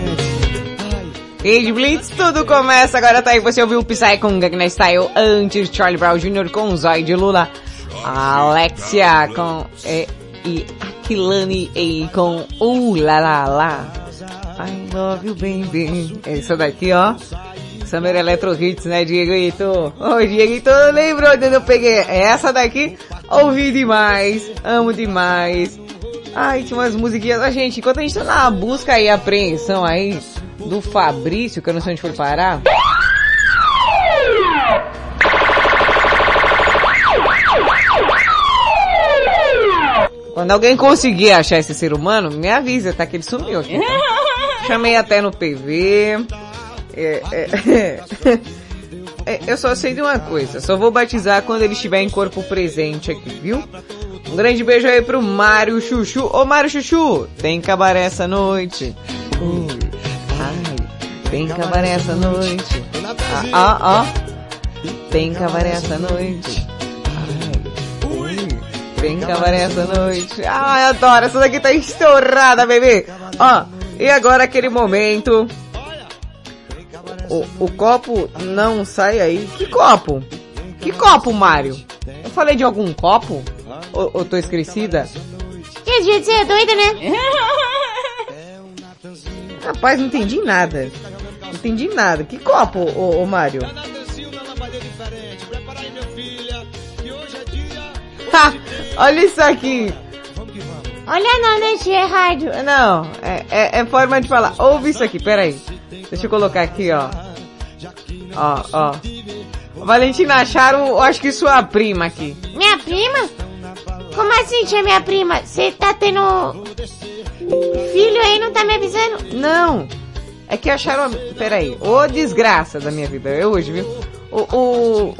Rede Blitz, tudo começa agora, tá aí, você ouviu o Psy com Gangnam Style, antes Charlie Brown Jr. com Zói de Lula, Alexia com e Akilani e com Ulalala. I love you, baby. Essa daqui, ó. Summer Electro Hits, né, Dieguito? Ô, Dieguito, lembrou de onde eu peguei? Essa daqui, ouvi demais, amo demais. Ai, tinha umas musiquinhas. Ah, gente, enquanto a gente tá na busca aí, apreensão aí do Fabrício, que eu não sei onde foi parar. Quando alguém conseguir achar esse ser humano, me avisa, tá? Que ele sumiu aqui. Então. Chamei até no PV. Eu só sei de uma coisa, só vou batizar quando ele estiver em corpo presente aqui, viu? Um grande beijo aí pro Mário Chuchu. Ô Mário Chuchu, tem cabaré essa noite. Ai, tem cabaré essa noite. Tem cabaré essa noite. Ai, tem cabaré essa noite. Ai, adoro, essa daqui tá estourada, bebê. Ó. E agora aquele momento, o copo não sai aí. Que copo, Mário? Eu falei de algum copo? Ou tô esquecida? Que dia de ser doida, né? Rapaz, não entendi nada. Não entendi nada. Que copo, ô Mário? Ha! Olha isso aqui. Olha não, né, tia? É rádio. Não, é forma de falar. Ouve isso aqui, peraí. Deixa eu colocar aqui, ó. Ó, ó. Valentina, acharam, acho que sua prima aqui. Minha prima? Como assim, tia, minha prima? Você tá tendo filho aí, não tá me avisando? Não, é que acharam... Peraí, ô desgraça da minha vida. Eu hoje, viu?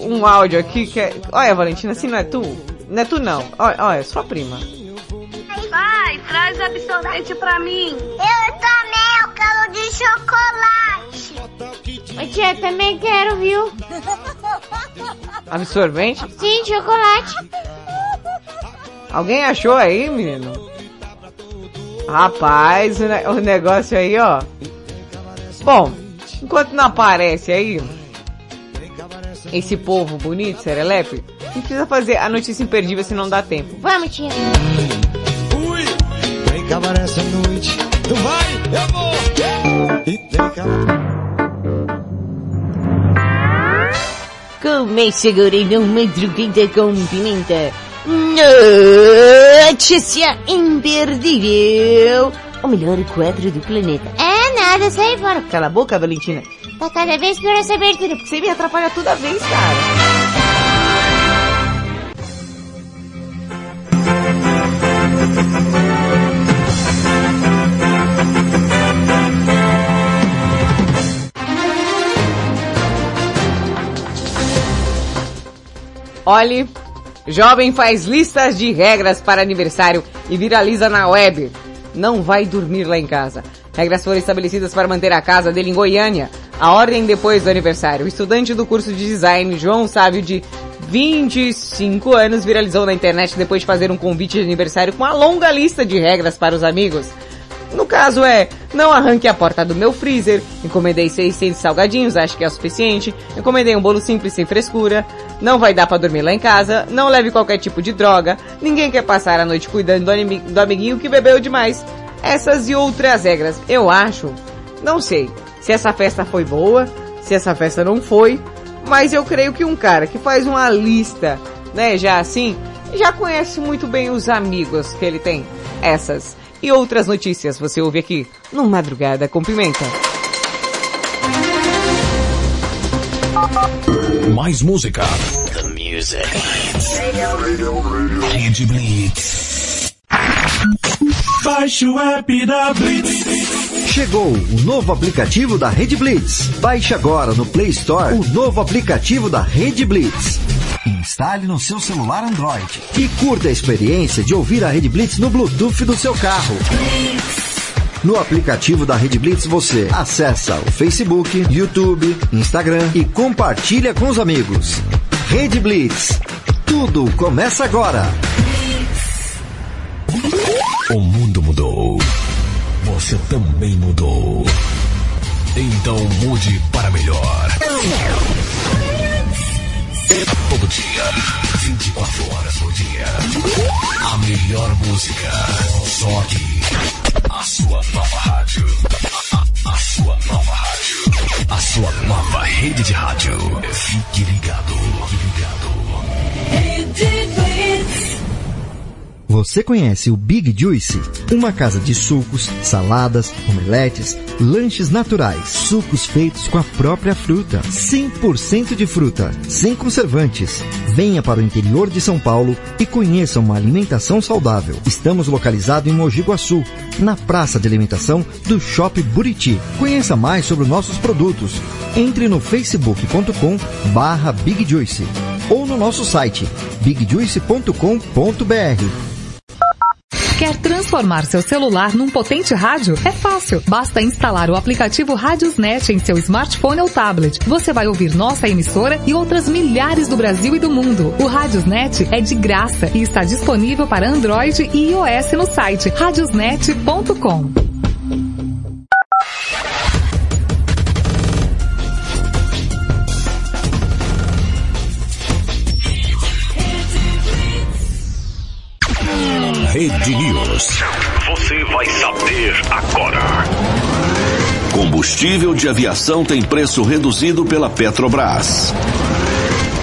Um áudio aqui que é... Olha, Valentina, assim não é tu. Não é tu, não. Olha, é sua prima. Vai, traz absorvente pra mim. Eu também, eu quero de chocolate. Ô tia, eu também quero, viu? Absorvente? Sim, chocolate. Alguém achou aí, menino? Rapaz, o negócio aí, ó. Bom, enquanto não aparece aí esse povo bonito, serelepe, a gente precisa fazer a notícia imperdível, se não dá tempo. Vamos, tia. Cabaré essa noite, tu vai, eu vou. E tem cabaré. Começa agora na Madrugada com Pimenta. Notícia imperdível. O melhor quadro do planeta. É nada, sai fora. Cala a boca, Valentina. Tá cada vez pior essa abertura, porque você me atrapalha toda vez, cara. Olhe, jovem faz listas de regras para aniversário e viraliza na web. Não vai dormir lá em casa. Regras foram estabelecidas para manter a casa dele em Goiânia. A ordem depois do aniversário. O estudante do curso de design, João Sábio, de 25 anos, viralizou na internet depois de fazer um convite de aniversário com uma longa lista de regras para os amigos. No caso é, não arranque a porta do meu freezer, encomendei 600 salgadinhos, acho que é o suficiente, encomendei um bolo simples sem frescura, não vai dar pra dormir lá em casa, não leve qualquer tipo de droga, ninguém quer passar a noite cuidando do amiguinho que bebeu demais. Essas e outras regras, eu acho, não sei, se essa festa foi boa, se essa festa não foi, mas eu creio que um cara que faz uma lista, né, já assim, já conhece muito bem os amigos que ele tem. Essas e outras notícias você ouve aqui no Madrugada com Pimenta. Mais música. The music. Rede Blitz. Baixe o app da Blitz. Chegou o novo aplicativo da Rede Blitz. Baixe agora no Play Store o novo aplicativo da Rede Blitz. Instale no seu celular Android e curta a experiência de ouvir a Rede Blitz no Bluetooth do seu carro. No aplicativo da Rede Blitz você acessa o Facebook, YouTube, Instagram e compartilha com os amigos. Rede Blitz. Tudo começa agora. O mundo mudou. Você também mudou. Então mude para melhor. Todo dia, 24 horas por dia. A melhor música. Só aqui. A sua nova rádio. A sua nova rádio. A sua nova rede de rádio. Fique ligado. Fique ligado. Você conhece o Big Juicy? Uma casa de sucos, saladas, omeletes, lanches naturais, sucos feitos com a própria fruta, 100% de fruta, sem conservantes. Venha para o interior de São Paulo e conheça uma alimentação saudável. Estamos localizados em Mogi Guaçu, na praça de alimentação do Shopping Buriti. Conheça mais sobre nossos produtos. Entre no facebook.com/Big Juicy ou no nosso site bigjuicy.com.br. Quer transformar seu celular num potente rádio? É fácil. Basta instalar o aplicativo RadiosNet em seu smartphone ou tablet. Você vai ouvir nossa emissora e outras milhares do Brasil e do mundo. O RadiosNet é de graça e está disponível para Android e iOS no site radiosnet.com. Rede News. Você vai saber agora. Combustível de aviação tem preço reduzido pela Petrobras.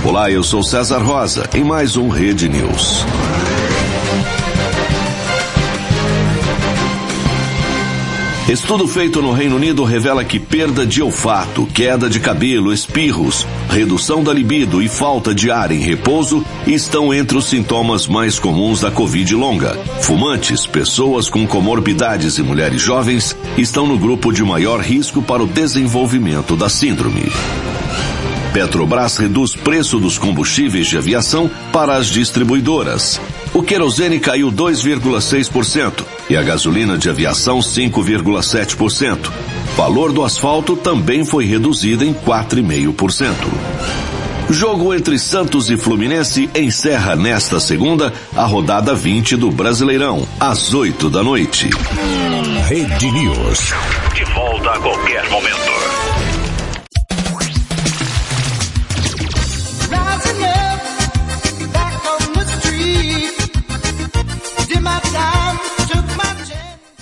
Olá, eu sou César Rosa, em mais um Rede News. Estudo feito no Reino Unido revela que perda de olfato, queda de cabelo, espirros, redução da libido e falta de ar em repouso estão entre os sintomas mais comuns da Covid longa. Fumantes, pessoas com comorbidades e mulheres jovens estão no grupo de maior risco para o desenvolvimento da síndrome. Petrobras reduz preço dos combustíveis de aviação para as distribuidoras. O querosene caiu 2,6% e a gasolina de aviação 5,7%. Valor do asfalto também foi reduzido em 4,5%. Jogo entre Santos e Fluminense encerra nesta segunda a rodada 20 do Brasileirão, às 8 da noite. Rede News. De volta a qualquer momento.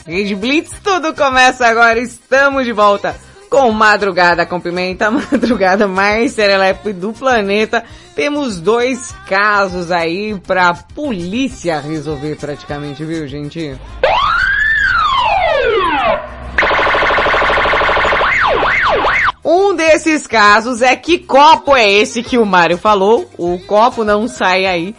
Rede Blitz, tudo começa agora, estamos de volta com Madrugada com Pimenta, madrugada mais serelepe do planeta. Temos 2 casos aí pra polícia resolver praticamente, viu, gente? Um desses casos é que copo é esse que o Mário falou, o copo não sai aí.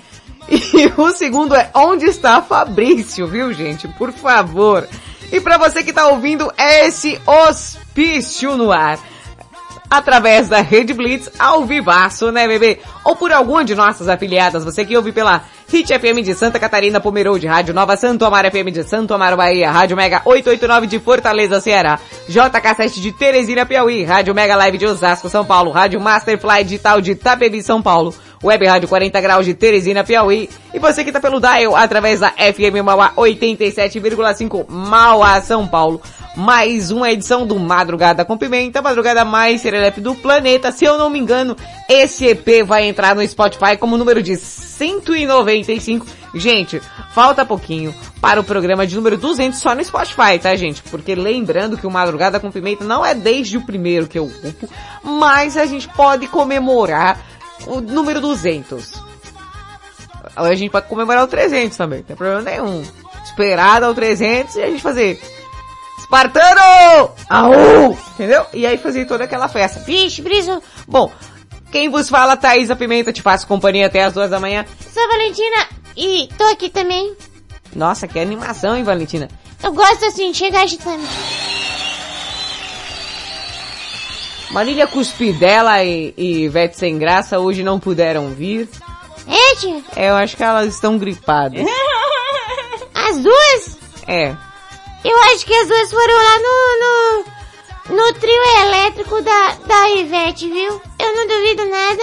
E o segundo é onde está Fabrício, viu, gente? Por favor. E para você que tá ouvindo esse hospício no ar, através da Rede Blitz, ao vivaço, né, bebê? Ou por alguma de nossas afiliadas, você que ouve pela Hit FM de Santa Catarina, Pomerode, Rádio Nova Santo Amaro, FM de Santo Amaro, Bahia, Rádio Mega 889 de Fortaleza, Ceará, JK7 de Teresina, Piauí, Rádio Mega Live de Osasco, São Paulo, Rádio Masterfly de Itapevi, São Paulo, Web Rádio 40 Graus de Teresina, Piauí. E você que está pelo dial através da FM Mauá 87,5 Mauá, São Paulo. Mais uma edição do Madrugada com Pimenta, madrugada mais serelepe do planeta. Se eu não me engano, esse EP vai entrar no Spotify como número de 195. Gente, falta pouquinho para o programa de número 200 só no Spotify, tá, gente? Porque lembrando que o Madrugada com Pimenta não é desde o primeiro que eu ocupo, mas a gente pode comemorar o número 200. A gente pode comemorar o 300 também, não tem problema nenhum. Esperar ao 300 e a gente fazer... Espartano! Aú! Entendeu? E aí fazer toda aquela festa. Vixe, Briso! Bom, quem vos fala, Thaísa Pimenta, te faço companhia até as 2 da manhã. Sou Valentina e tô aqui também. Nossa, que animação, hein, Valentina? Eu gosto assim, chega agitando. Marília Cuspidela e Ivete Sem Graça hoje não puderam vir. Gente! É, eu acho que elas estão gripadas. As duas? É. Eu acho que as duas foram lá no trio elétrico da Ivete, viu? Eu não duvido nada.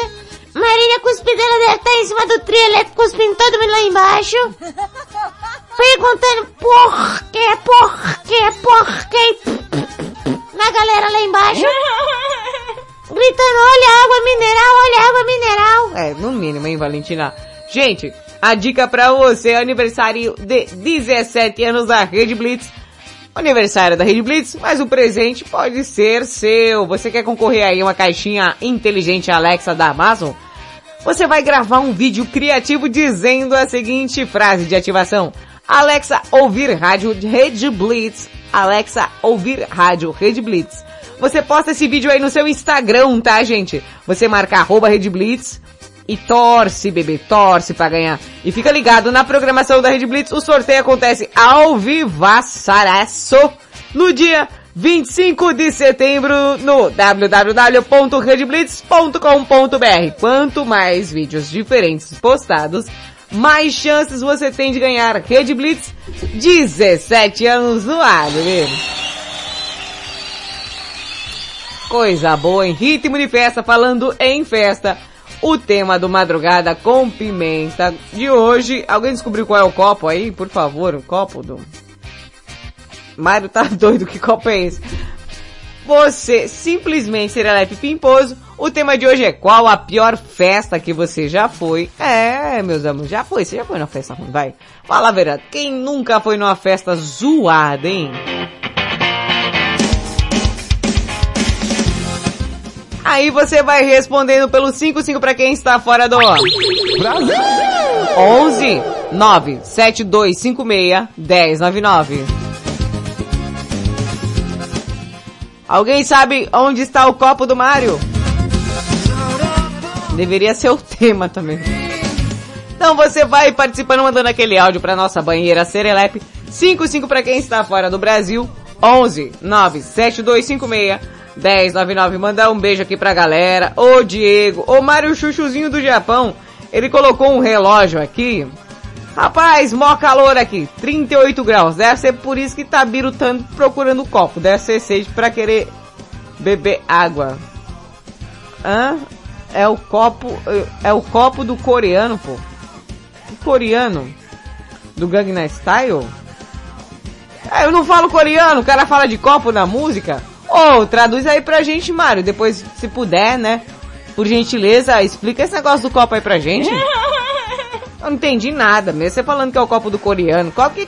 Marília Cuspidela deve estar em cima do trio elétrico, cuspindo todo mundo lá embaixo. Perguntando por quê? Na galera lá embaixo. Gritando, olha água mineral. É, no mínimo, hein, Valentina? Gente, a dica pra você, aniversário de 17 anos da Rede Blitz. Aniversário da Rede Blitz, mas o presente pode ser seu. Você quer concorrer aí a uma caixinha inteligente Alexa da Amazon? Você vai gravar um vídeo criativo dizendo a seguinte frase de ativação. Alexa, ouvir rádio Rede Blitz. Alexa, ouvir rádio Rede Blitz. Você posta esse vídeo aí no seu Instagram, tá, gente? Você marca @RedeBlitz e torce, bebê, torce pra ganhar. E fica ligado na programação da Rede Blitz. O sorteio acontece ao vivaçaraço no dia 25 de setembro no www.redblitz.com.br. Quanto mais vídeos diferentes postados, mais chances você tem de ganhar. Rede Blitz, 17 anos no ar, bebê. Coisa boa, em ritmo de festa, falando em festa. O tema do Madrugada com Pimenta de hoje... Alguém descobriu qual é o copo aí? Por favor, o copo do... Mário tá doido, que copo é esse? Você simplesmente serelepe pimposo. O tema de hoje é qual a pior festa que você já foi? É, meus amigos, já foi. Você já foi numa festa ruim, vai. Fala a verdade, quem nunca foi numa festa zoada, hein? Aí você vai respondendo pelo 55 pra quem está fora do... Brasil! 11 9 7 2 5 6 10 9 9. Alguém sabe onde está o copo do Mário? Deveria ser o tema também. Então você vai participando, mandando aquele áudio pra nossa banheira serelepe. 55 pra quem está fora do Brasil. 11 9 7 2 5 6 1099, mandar um beijo aqui pra galera. Ô Diego, ô Mário Chuchuzinho do Japão, ele colocou um relógio aqui. Rapaz, mó calor aqui, 38 graus. Deve ser por isso que tá birutando procurando o copo. Deve ser sede pra querer beber água. Hã? É o copo do coreano, pô. O coreano? Do Gangnam Style? É, eu não falo coreano, o cara fala de copo na música. Ô, traduz aí pra gente, Mário. Depois, se puder, né? Por gentileza, explica esse negócio do copo aí pra gente. Eu não entendi nada mesmo. Você falando que é o copo do coreano. Que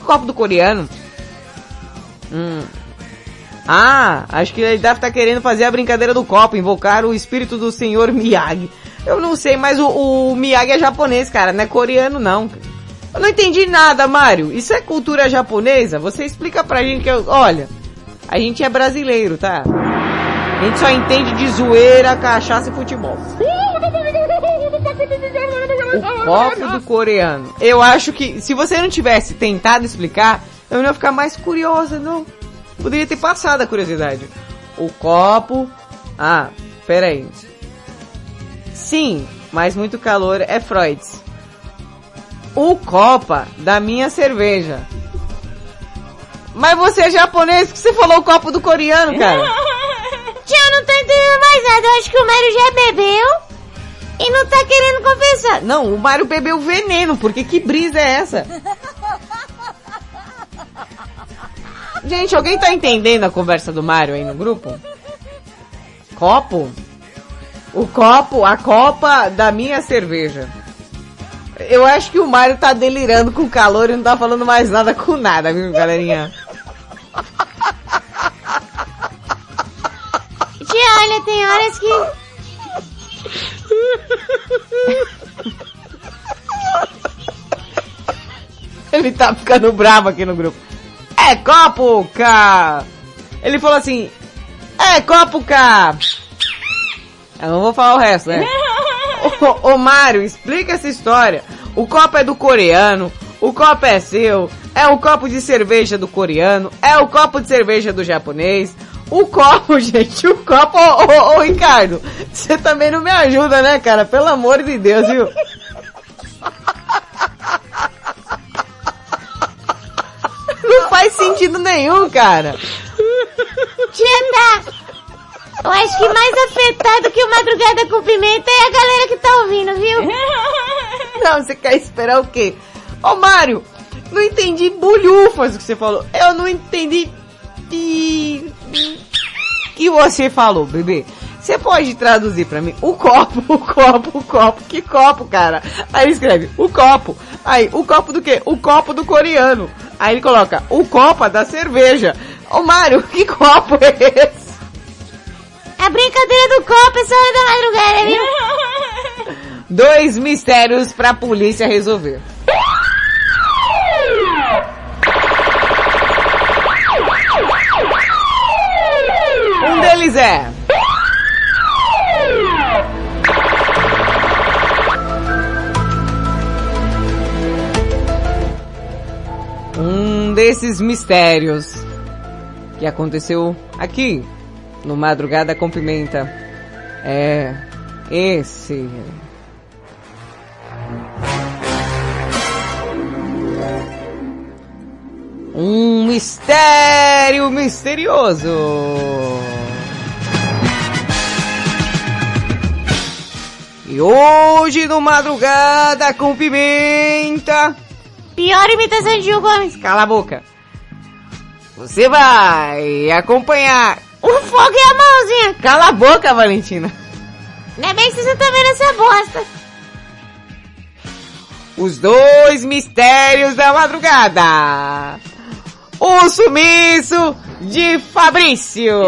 copo do coreano? Ah, acho que ele deve estar querendo fazer a brincadeira do copo. Invocar o espírito do senhor Miyagi. Eu não sei, mas o Miyagi é japonês, cara. Não é coreano, não. Eu não entendi nada, Mário. Isso é cultura japonesa? Você explica pra gente que eu... Olha... A gente é brasileiro, tá? A gente só entende de zoeira, cachaça e futebol. O copo do coreano. Eu acho que, se você não tivesse tentado explicar, eu não ia ficar mais curiosa, não. Poderia ter passado a curiosidade. O copo... Ah, peraí. Sim, mas muito calor é Freud's. O copa da minha cerveja. Mas você é japonês, que você falou o copo do coreano, cara. Tia, eu não tô entendendo mais nada. Eu acho que o Mário já bebeu. E não tá querendo confessar. Não, o Mário bebeu veneno, porque que brisa é essa? Gente, alguém tá entendendo a conversa do Mário aí no grupo? Copo? O copo, a copa da minha cerveja. Eu acho que o Mário tá delirando com calor e não tá falando mais nada com nada, viu, galerinha? Tia, olha, tem horas que... Ele tá ficando bravo aqui no grupo. É copo, cara. Ele falou assim: é copo, cara. Eu não vou falar o resto, né? Ô Mário, explica essa história. O copo é do coreano. O copo é seu. É o copo de cerveja do coreano. É o copo de cerveja do japonês. O copo, gente, o copo... Ô, Ricardo, você também não me ajuda, né, cara? Pelo amor de Deus, viu? Não faz sentido nenhum, cara. Tia, eu acho que mais afetado que o Madrugada com Pimenta é a galera que tá ouvindo, viu? Não, você quer esperar o quê? Ô, Mário, não entendi bolhufas o que você falou. Eu não entendi... E você falou, bebê? Você pode traduzir pra mim? O copo. Que copo, cara? Aí ele escreve, o copo. Aí, o copo do quê? O copo do coreano. Aí ele coloca, o copo da cerveja. Ô, Mário, que copo é esse? A brincadeira do copo é só da madrugada, viu? 2 mistérios pra polícia resolver. Um deles é... Um desses mistérios que aconteceu aqui no Madrugada com Pimenta é esse... Um mistério misterioso. E hoje no Madrugada com Pimenta... Pior imitação de Gil Gomes. Cala a boca. Você vai acompanhar o fogo e a mãozinha. Cala a boca, Valentina. Não é bem que você tá vendo essa bosta. Os 2 mistérios da madrugada. O sumiço de Fabrício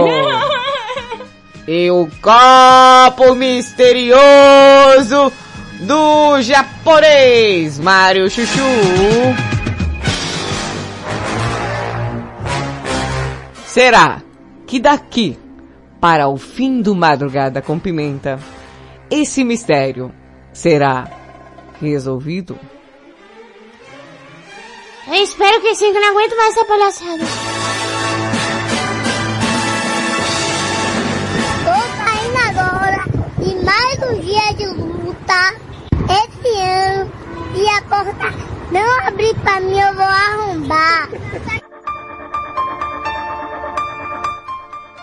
e o copo misterioso do japonês Mário Chuchu. Será que daqui para o fim do Madrugada com Pimenta esse mistério será resolvido? Eu espero que sim, que eu não aguento mais essa palhaçada. Tô saindo agora de mais um dia de luta. Esse ano, se a porta não abrir pra mim, eu vou arrombar.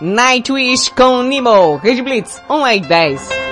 Nightwish com Nemo, Rede Blitz, 1 e 10.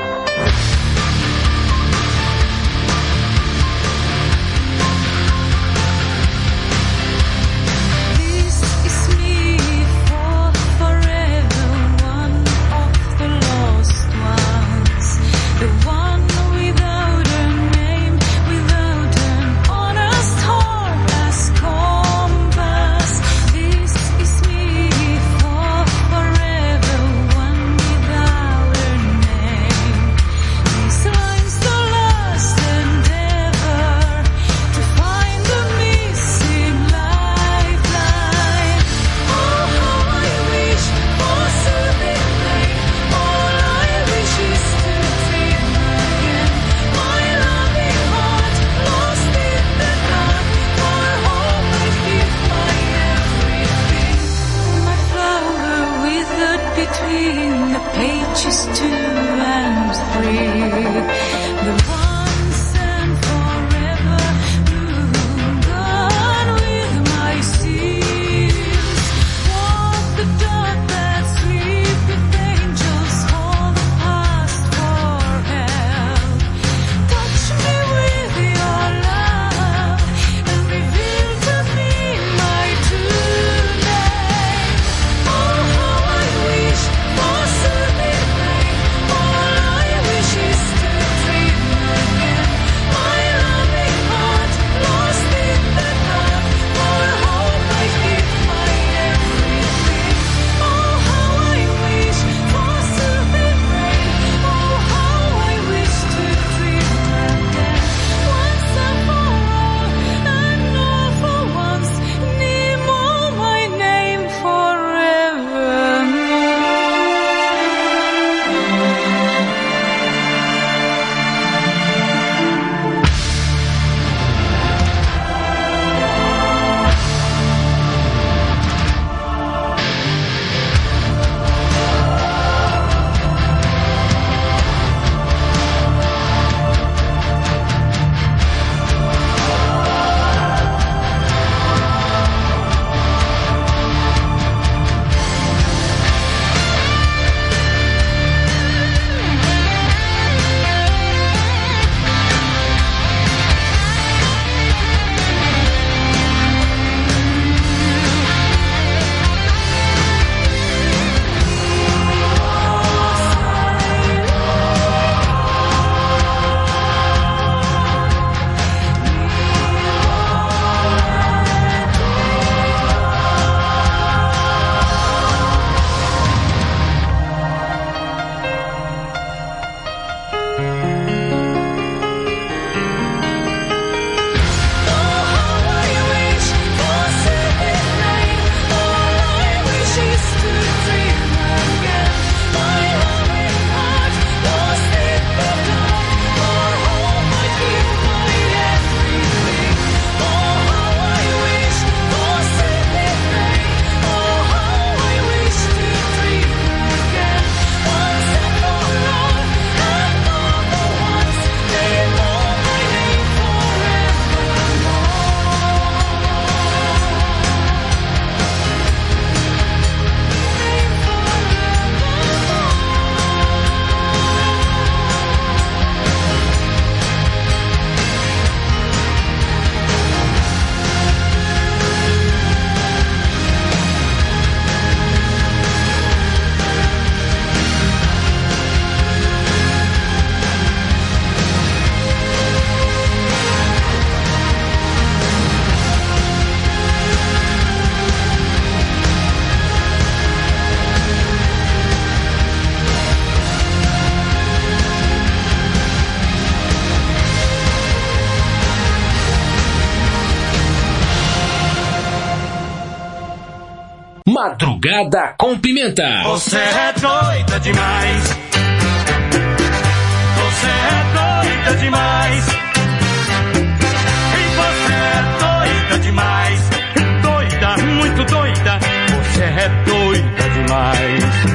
Madrugada com Pimenta. Você é doida demais. Você é doida demais. E você é doida demais. Doida, muito doida. Você é doida demais.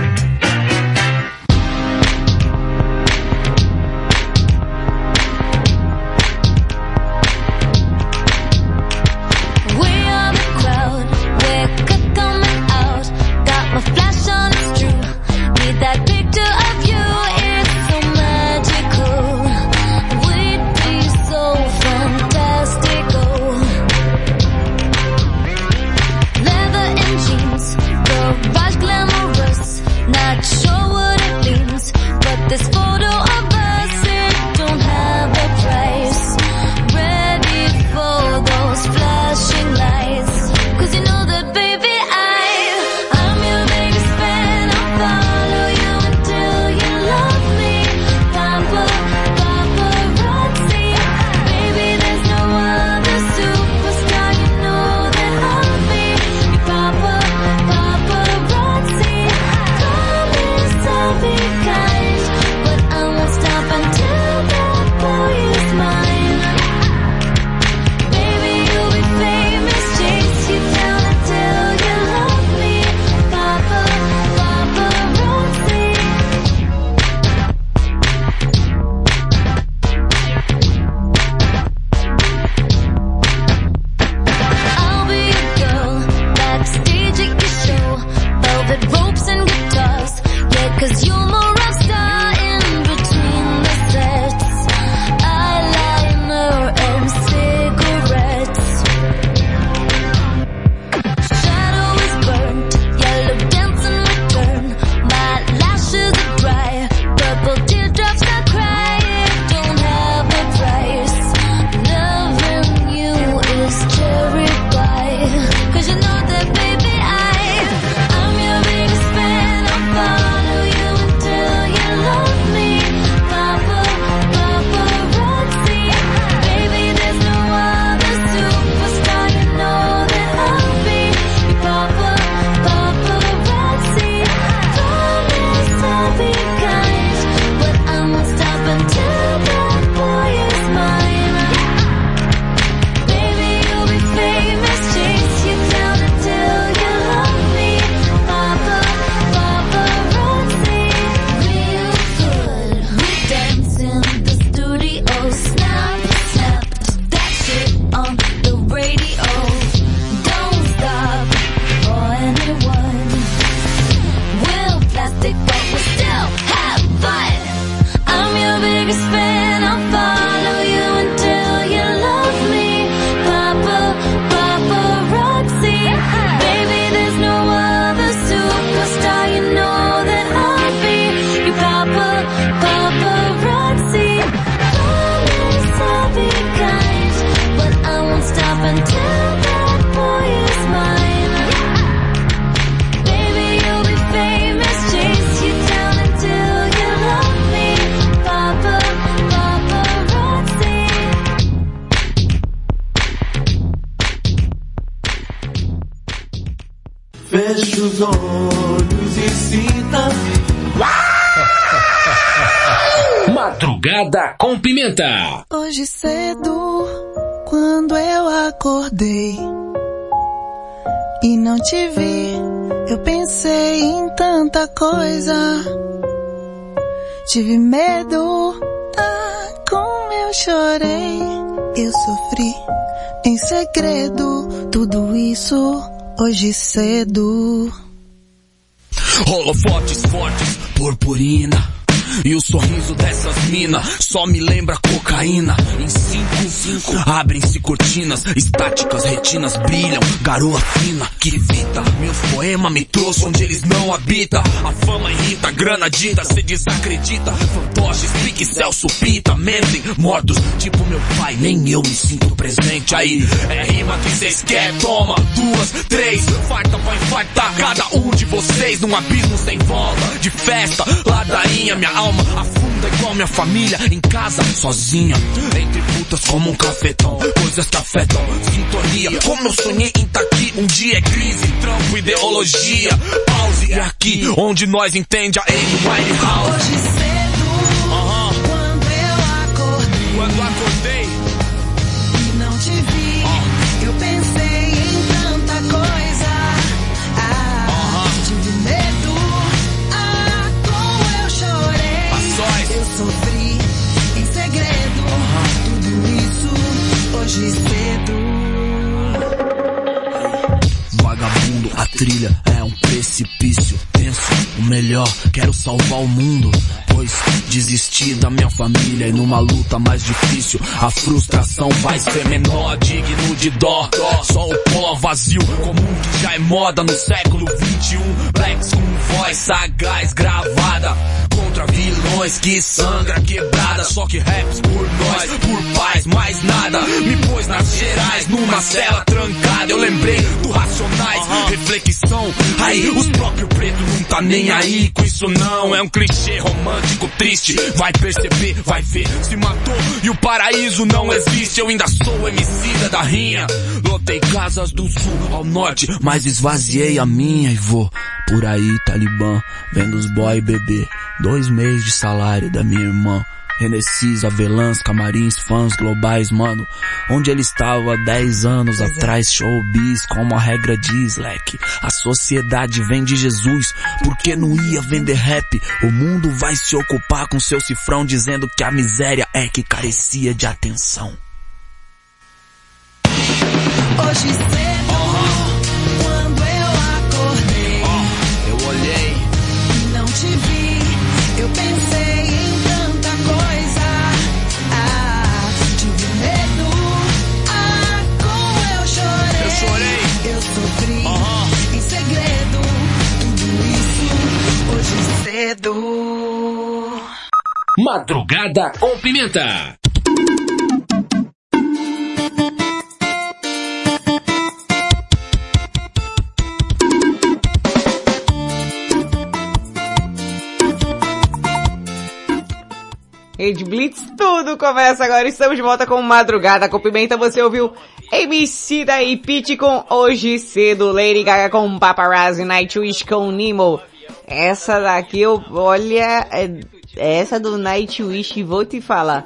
Com Pimenta. Hoje cedo, quando eu acordei e não te vi, eu pensei em tanta coisa. Tive medo, como eu chorei. Eu sofri em segredo, tudo isso hoje cedo. Holofotes fortes, purpurina. E o sorriso dessas minas só me lembra cocaína. Em 5 abrem-se cortinas estáticas, retinas brilham, garoa fina que evita. Meus poemas me trouxe onde eles não habitam. A fama irrita, grana dita, se desacredita. Fantoches, pixel, supita, mentem, mortos tipo meu pai, nem eu me sinto presente. Aí é rima que cês quer, toma 2, 3, farta pra infartar cada um de vocês num abismo sem volta. De festa, ladainha, minha alma afunda igual minha família, em casa, sozinha, entre putas como um cafetão, coisas que afetam, sintonia, como eu sonhei em tá aqui, um dia é crise, trampo, ideologia, pause, e aqui, onde nós entende a Amy Winehouse. Hoje cedo, quando eu acordei, e não te vi, eu pensei em tanta coisa, tive medo, como eu chorei, eu sofri em segredo, tudo isso hoje cedo. Vagabundo, a trilha é um precipício, penso o melhor, quero salvar o mundo. Desisti da minha família e numa luta mais difícil a frustração vai ser menor, digno de dó. Só o pó vazio comum que já é moda no século 21. Blacks com voz sagaz gravada contra vilões que sangra quebrada. Só que raps por nós, por paz, mais nada. Me pôs nas gerais, numa cela trancada. Eu lembrei do Racionais, reflexão. Aí os próprios pretos não tá nem aí com isso não. É um clichê romântico triste, vai perceber, vai ver, se matou e o paraíso não existe. Eu ainda sou Emicida da rinha, lotei casas do sul ao norte, mas esvaziei a minha e vou por aí talibã, vendo os boy bebê, 2 meses de salário da minha irmã. Renecis, Avelãs, Camarins, fãs globais, mano. Onde ele estava 10 anos atrás, showbiz, como a regra diz, leque. A sociedade vende Jesus, porque não ia vender rap? O mundo vai se ocupar com seu cifrão, dizendo que a miséria é que carecia de atenção. Hoje cedo, quando eu acordei, eu olhei e não te vi, eu pensei. Madrugada com Pimenta. Rede Blitz, tudo começa agora. Estamos de volta com Madrugada com Pimenta. Você ouviu Emicida e Pitty com Hoje Cedo, Lady Gaga com Paparazzi, Nightwish com Nemo. Essa daqui, olha, essa do Nightwish, vou te falar.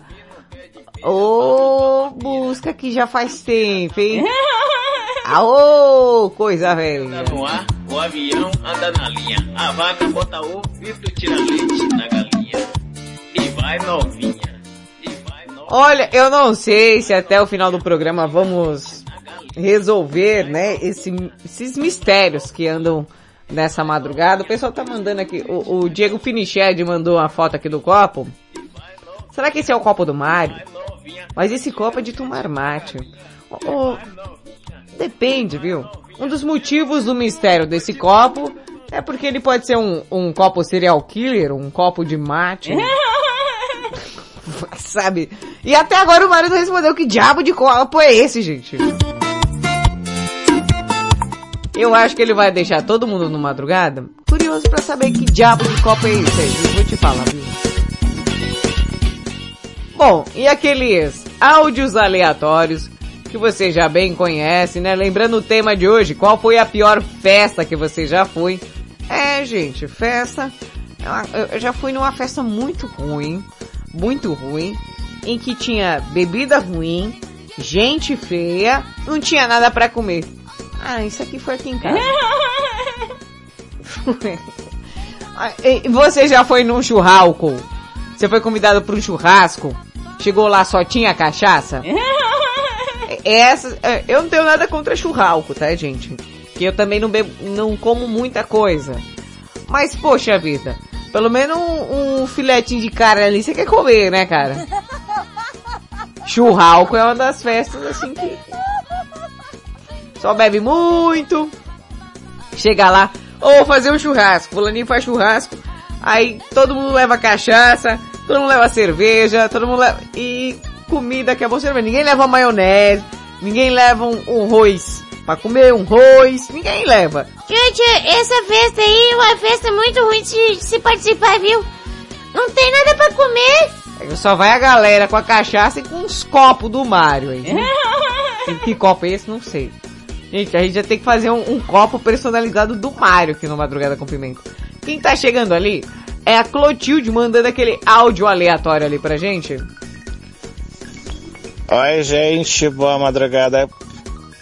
Ô, busca que já faz tempo, hein? Aô, coisa velha. Tá no ar, o avião anda na linha. A vaca bota ovo e tu tira leite na galinha. E vai novinha. E vai novinha. Olha, eu não sei se até o final do programa vamos resolver, né, esses mistérios que andam nessa madrugada. O pessoal tá mandando aqui, o Diego Finiched mandou uma foto aqui do copo. Será que esse é o copo do Mário? Mas esse copo é de tomar mate. Depende, viu? Um dos motivos do mistério desse copo é porque ele pode ser um copo serial killer, um copo de mate. Sabe? E até agora o Mário não respondeu que diabo de copo é esse, gente. Eu acho que ele vai deixar todo mundo no madrugada curioso pra saber que diabo de copo é esse aí. Eu vou te falar, viu? Bom, e aqueles áudios aleatórios que você já bem conhece, né? Lembrando o tema de hoje, qual foi a pior festa que você já foi? É, gente, festa... Eu já fui numa festa muito ruim, em que tinha bebida ruim, gente feia, não tinha nada pra comer. Ah, isso aqui foi aqui em casa. Você já foi num churrasco? Você foi convidado para um churrasco? Chegou lá, só tinha cachaça? Eu não tenho nada contra churrasco, tá, gente? Que eu também não bebo, não como muita coisa. Mas, poxa vida, pelo menos um filetinho de carne ali você quer comer, né, cara? Churrasco é uma das festas, assim, que... Só bebe muito, chega lá, ou fazer um churrasco, fulaninho faz churrasco, aí todo mundo leva cachaça, todo mundo leva cerveja, todo mundo leva... E comida que é bom cerveja, ninguém leva maionese, ninguém leva um arroz pra comer, um arroz, ninguém leva. Gente, essa festa aí é uma festa muito ruim de se participar, viu? Não tem nada pra comer. Só vai a galera com a cachaça e com uns copos do Mario aí. Que copo é esse? Não sei. Gente, a gente já tem que fazer um copo personalizado do Mario aqui no Madrugada com Pimenta. Quem tá chegando ali é a Clotilde mandando aquele áudio aleatório ali pra gente. Oi, gente, boa madrugada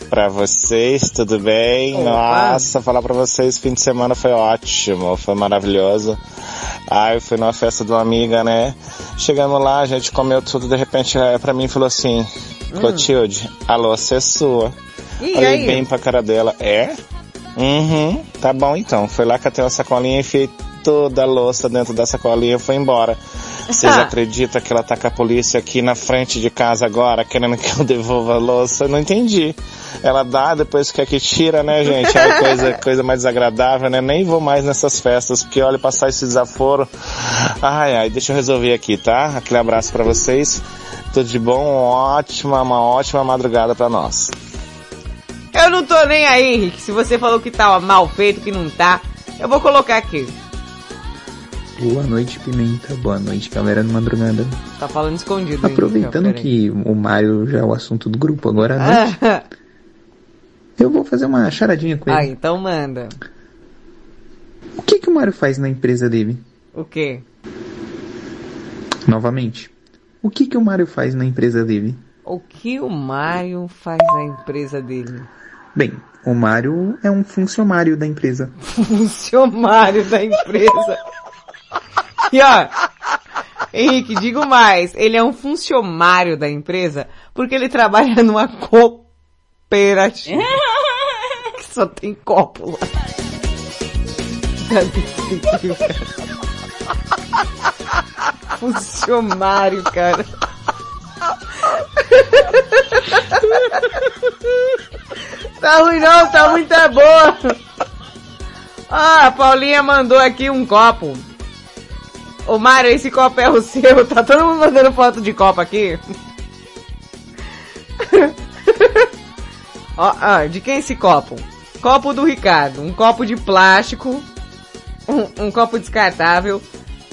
pra vocês, tudo bem? Opa. Nossa, falar pra vocês, fim de semana foi ótimo, foi maravilhoso. Ah, eu fui numa festa de uma amiga, né? Chegando lá, a gente comeu tudo, de repente ela pra mim falou assim, Clotilde, a louça é sua. E olhei aí? Bem pra cara dela, é? Uhum, tá bom então. Foi lá, catei uma sacolinha e enfiei toda a louça dentro da sacolinha e foi embora. Vocês acreditam que ela tá com a polícia aqui na frente de casa agora, querendo que eu devolva a louça? Eu não entendi. Ela dá, depois quer que tira, né, gente? É uma coisa mais desagradável, né? Nem vou mais nessas festas, porque olha, passar esse desaforo. Ai, ai, deixa eu resolver aqui, tá? Aquele abraço pra vocês. Tudo de bom, uma ótima madrugada pra nós. Eu não tô nem aí, Henrique. Se você falou que tá mal feito, que não tá, eu vou colocar aqui. Boa noite, Pimenta. Boa noite, galera do Madrugada. Tá falando escondido. Aproveitando hein, que o Mário já é o assunto do grupo agora à noite, eu vou fazer uma charadinha com ele. Ah, então manda. O que o Mário faz na empresa dele? O quê? Novamente. O que o Mário faz na empresa dele? O que o Mário faz na empresa dele? Bem, o Mário é um funcionário da empresa. Funcionário da empresa. E ó, Henrique, digo mais, ele é um funcionário da empresa porque ele trabalha numa cooperativa que só tem copo lá. Funcionário, cara. Tá ruim não, tá muito boa. Ah, a Paulinha mandou aqui um copo. Ô Mário, esse copo é o seu? Tá todo mundo mandando foto de copo aqui? Ó, de quem é esse copo? Copo do Ricardo. Um copo de plástico. Um copo descartável.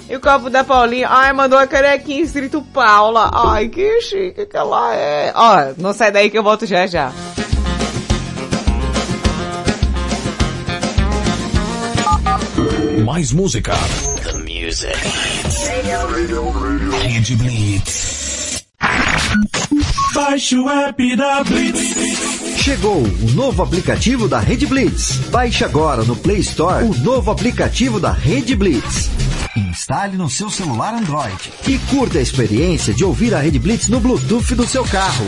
E o copo da Paulinha. Ai, mandou a carequinha escrito Paula. Ai, que chique que ela é. Ó, não sai daí que eu volto já já. Mais música. Music. Rede Blitz. Baixe o app da Blitz. Chegou o novo aplicativo da Rede Blitz. Baixe agora no Play Store o novo aplicativo da Rede Blitz. Instale no seu celular Android e curta a experiência de ouvir a Rede Blitz no Bluetooth do seu carro.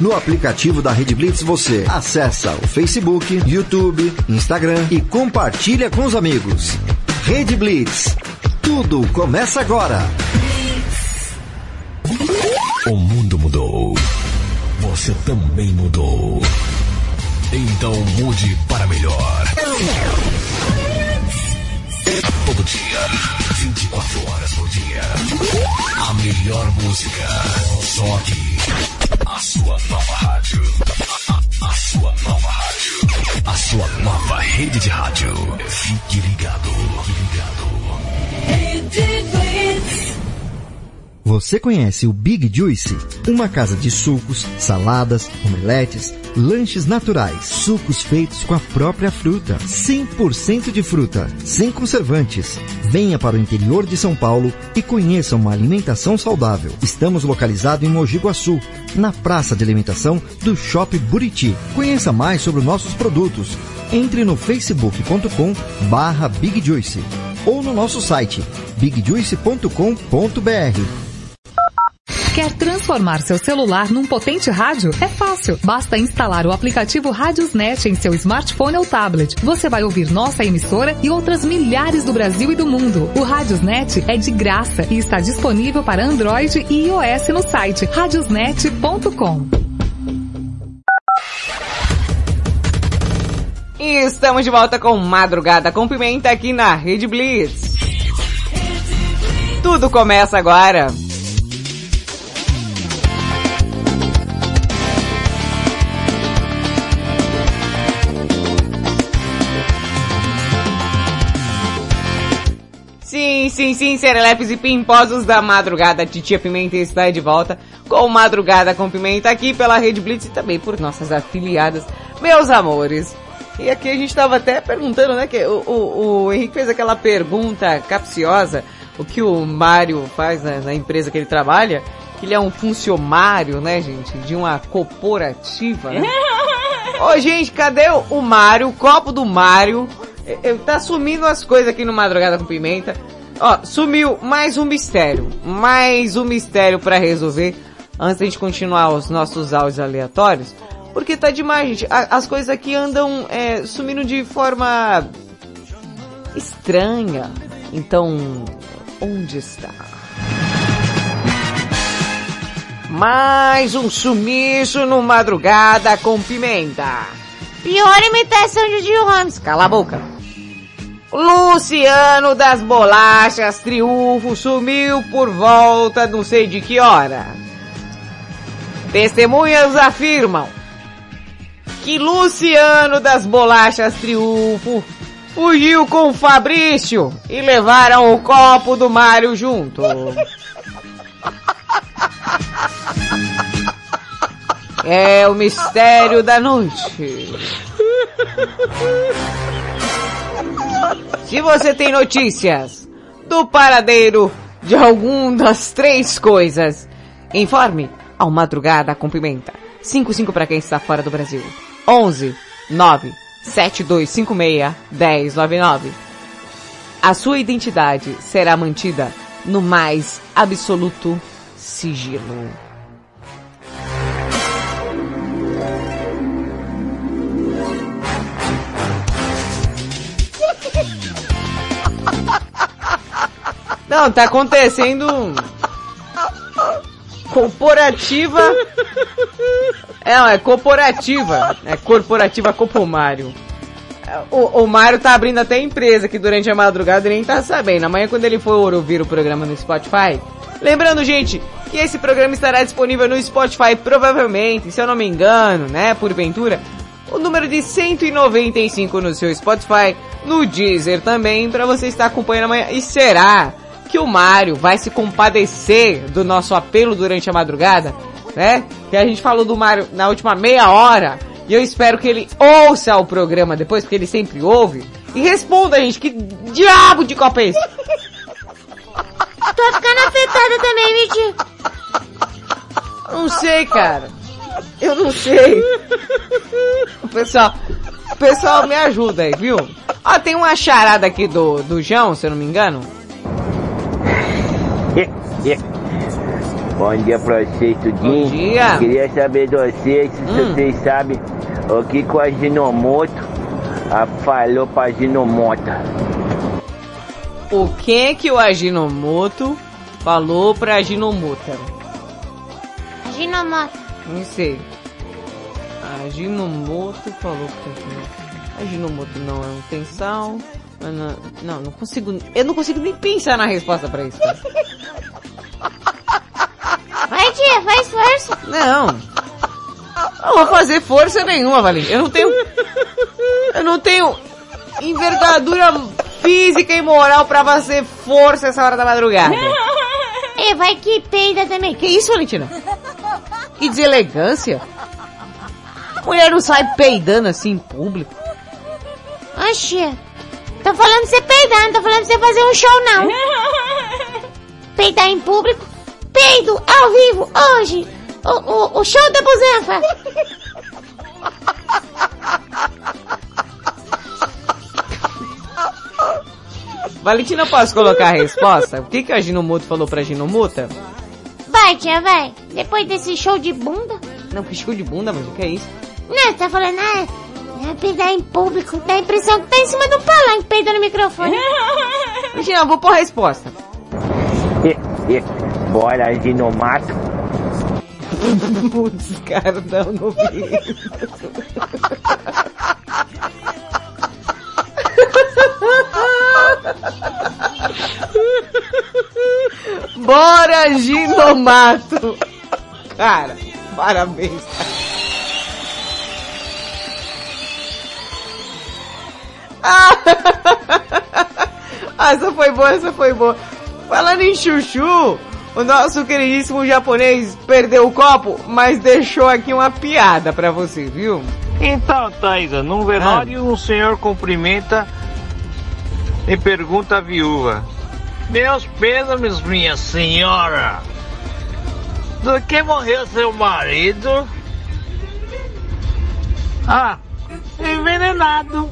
No aplicativo da Rede Blitz você acessa o Facebook, YouTube, Instagram e compartilha com os amigos. Rede Blitz. Tudo começa agora. O mundo mudou. Você também mudou. Então mude para melhor. Todo dia, 24 horas por dia. A melhor música. Só aqui. A sua nova rádio. A sua nova rádio. A sua nova rede de rádio. Fique ligado. Rede Blitz. Você conhece o Big Juicy? Uma casa de sucos, saladas, omeletes, lanches naturais, sucos feitos com a própria fruta, 100% de fruta, sem conservantes. Venha para o interior de São Paulo e conheça uma alimentação saudável. Estamos localizados em Mogi Guaçu, na praça de alimentação do Shopping Buriti. Conheça mais sobre os nossos produtos. Entre no facebook.com/Big Juicy ou no nosso site bigjuicy.com.br. Quer transformar seu celular num potente rádio? É fácil. Basta instalar o aplicativo RadiosNet em seu smartphone ou tablet. Você vai ouvir nossa emissora e outras milhares do Brasil e do mundo. O RadiosNet é de graça e está disponível para Android e iOS no site radiosnet.com. E estamos de volta com Madrugada com Pimenta aqui na Rede Blitz. Tudo começa agora. Sim, serelepes e pimposos da madrugada, Titia Pimenta está de volta com Madrugada com Pimenta aqui pela Rede Blitz e também por nossas afiliadas, meus amores. E aqui a gente estava até perguntando, né, que o Henrique fez aquela pergunta capciosa, o que o Mário faz na empresa que ele trabalha, que ele é um funcionário, né, gente, de uma corporativa, né? Ô, gente, cadê o Mário, o copo do Mário? Tá sumindo as coisas aqui no Madrugada com Pimenta. Ó, sumiu mais um mistério pra resolver antes da gente continuar os nossos áudios aleatórios, porque tá demais, gente. As coisas aqui andam sumindo de forma estranha. Então, onde está? Mais um sumiço no Madrugada com Pimenta. Pior imitação de Gil Ramos. Cala a boca. Luciano das Bolachas Triunfo sumiu por volta não sei de que hora. Testemunhas afirmam que Luciano das Bolachas Triunfo fugiu com Fabrício e levaram o copo do Mário junto. É o mistério da noite. Se você tem notícias do paradeiro de algum das três coisas, informe ao Madrugada com Pimenta. 55 para quem está fora do Brasil. 11 9 7256 1099. A sua identidade será mantida no mais absoluto sigilo. Não, tá acontecendo corporativa. É corporativa. É corporativa Copomário. O Mário tá abrindo até empresa que durante a madrugada ele nem tá sabendo. Amanhã, quando ele for ouvir o programa no Spotify. Lembrando, gente, que esse programa estará disponível no Spotify provavelmente, se eu não me engano, né, porventura. O número de 195 no seu Spotify, no Deezer também, pra você estar acompanhando amanhã. E será que o Mário vai se compadecer do nosso apelo durante a madrugada, né? Que a gente falou do Mário na última meia hora, e eu espero que ele ouça o programa depois, porque ele sempre ouve, e responda, gente, que diabo de copo é esse? Tô ficando afetada também, Vitinho. Não sei, cara. Eu não sei. Pessoal, me ajuda aí, viu? Ó, tem uma charada aqui do João, se eu não me engano. Bom dia pra vocês, tudinho. Bom dia. Queria saber de vocês, se vocês sabem o que a Ginomoto falou pra Ginomota. O que o Aginomoto falou pra Ginomota? Aginomoto. Não sei. A Ginomoto falou pra Aginomoto. A Ginomoto não é um tensão. Não consigo. Eu não consigo nem pensar na resposta pra isso. Vai, tia, faz força. Não vou fazer força nenhuma, Valentina. Eu não tenho envergadura física e moral pra fazer força essa hora da madrugada. E vai que peida também. Que isso, Valentina? Que deselegância. Mulher não sai peidando assim em público. Oxê. Tô falando de você peidar, não tô falando de você fazer um show, não. Peidar em público. Peido ao vivo, hoje. O show da busanfa. Valentina, posso colocar a resposta? O que a Ginomoto falou pra Ginomota? Vai, tia, vai. Depois desse show de bunda... Não, que show de bunda, mas o que é isso? Não, tá falando... peidar em público. Dá a impressão que tá em cima do palanque, peidando no microfone. Valentina, eu vou pôr a resposta. Bora, Ginomato. Putz, cara, não vi. Bora, Ginomato. Cara, parabéns. Ah, essa foi boa, essa foi boa. Falando em chuchu, o nosso queridíssimo japonês perdeu o copo, mas deixou aqui uma piada pra você, viu? Então, Thaisa, num velório um senhor cumprimenta e pergunta à viúva: meus pêsames, minha senhora, do que morreu seu marido? Ah, envenenado.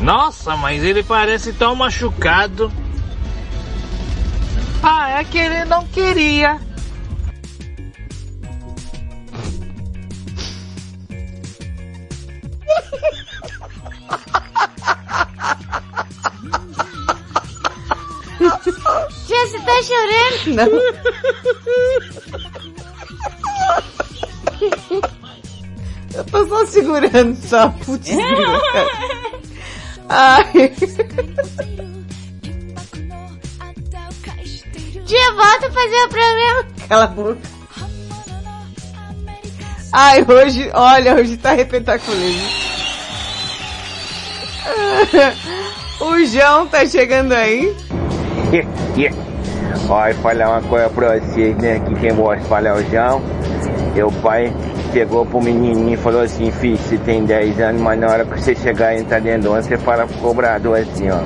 Nossa, mas ele parece tão machucado. Ah, é que ele não queria. Tia, você tá chorando? Não. Eu tô só segurando só, putz. Ai. Tia, volta a fazer o programa. Cala a boca. Ai, hoje, olha, hoje tá repetaculeiro. O João tá chegando aí. Olha, falar uma coisa pra vocês, né? Que quem gosta de falar é o João. Meu pai pegou pro menininho e falou assim: filho, você tem 10 anos, mas na hora que você chegar e entrar dentro do ônibus, você fala pro cobrador assim, ó: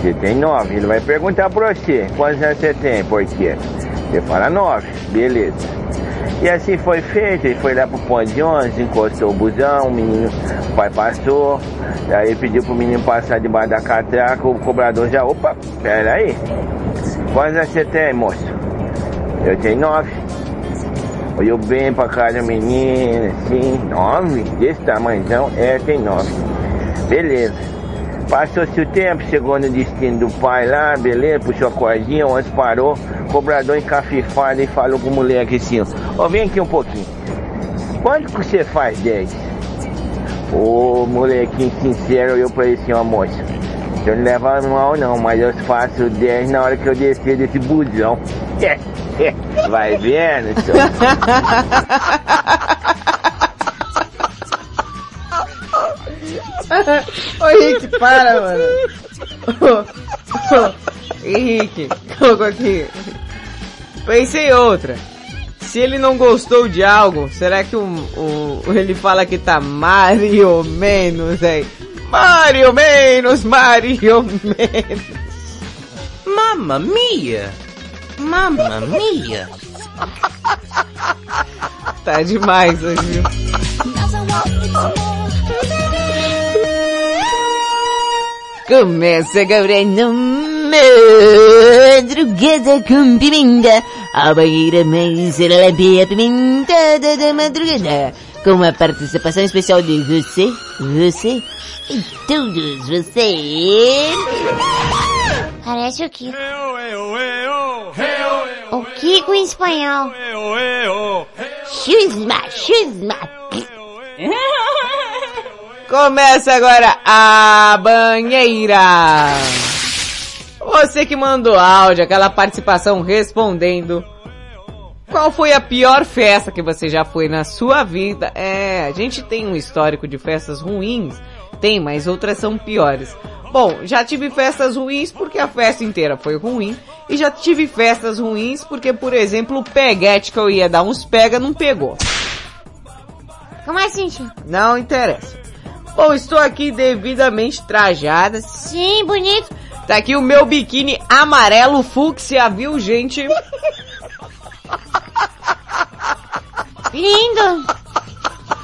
você tem 9, ele vai perguntar pra você quantos anos você tem, por quê? Você fala 9, beleza. E assim foi feito, ele foi lá pro ponto de ônibus, encostou o busão, o menino, o pai passou, aí pediu pro menino passar debaixo da catraca, o cobrador já, opa, pera aí, quantos anos você tem, moço? Eu tenho 9. Olhou bem pra cara do menino, assim, 9? Desse tamanhozão, tem 9. Beleza. Passou-se o tempo, chegou no destino do pai lá, beleza, puxou a cordinha, onde parou, o cobrador encafifado e falou com o moleque assim: ó, vem aqui um pouquinho, quanto que você faz 10? O molequinho sincero olhou pra ele assim: ó, moço, eu não levo a mal não, mas eu faço 10 na hora que eu descer desse busão. Vai vendo, seu... Ô Henrique, para, mano. Henrique, colocou aqui. Pensei outra. Se ele não gostou de algo, será que ele fala que tá Mario menos aí? Mario menos, Mario menos. Mamma mia! Mamma mia! Tá demais hoje, viu? Começa agora no Madrugada com Pimenta, a banheira mais apimentada da madrugada, com uma participação especial de você e todos vocês. Parece o Kiko. O Kiko em espanhol. Xisma, xisma. Começa agora a banheira. Você que mandou áudio, aquela participação respondendo qual foi a pior festa que você já foi na sua vida. A gente tem um histórico de festas ruins, tem, mas outras são piores. Bom, já tive festas ruins porque a festa inteira foi ruim, e já tive festas ruins porque, por exemplo, o peguete que eu ia dar uns pega não pegou. Como assim, Chico? Não interessa. Bom, estou aqui devidamente trajada. Sim, bonito. Tá aqui o meu biquíni amarelo fúcsia, viu, gente? Lindo.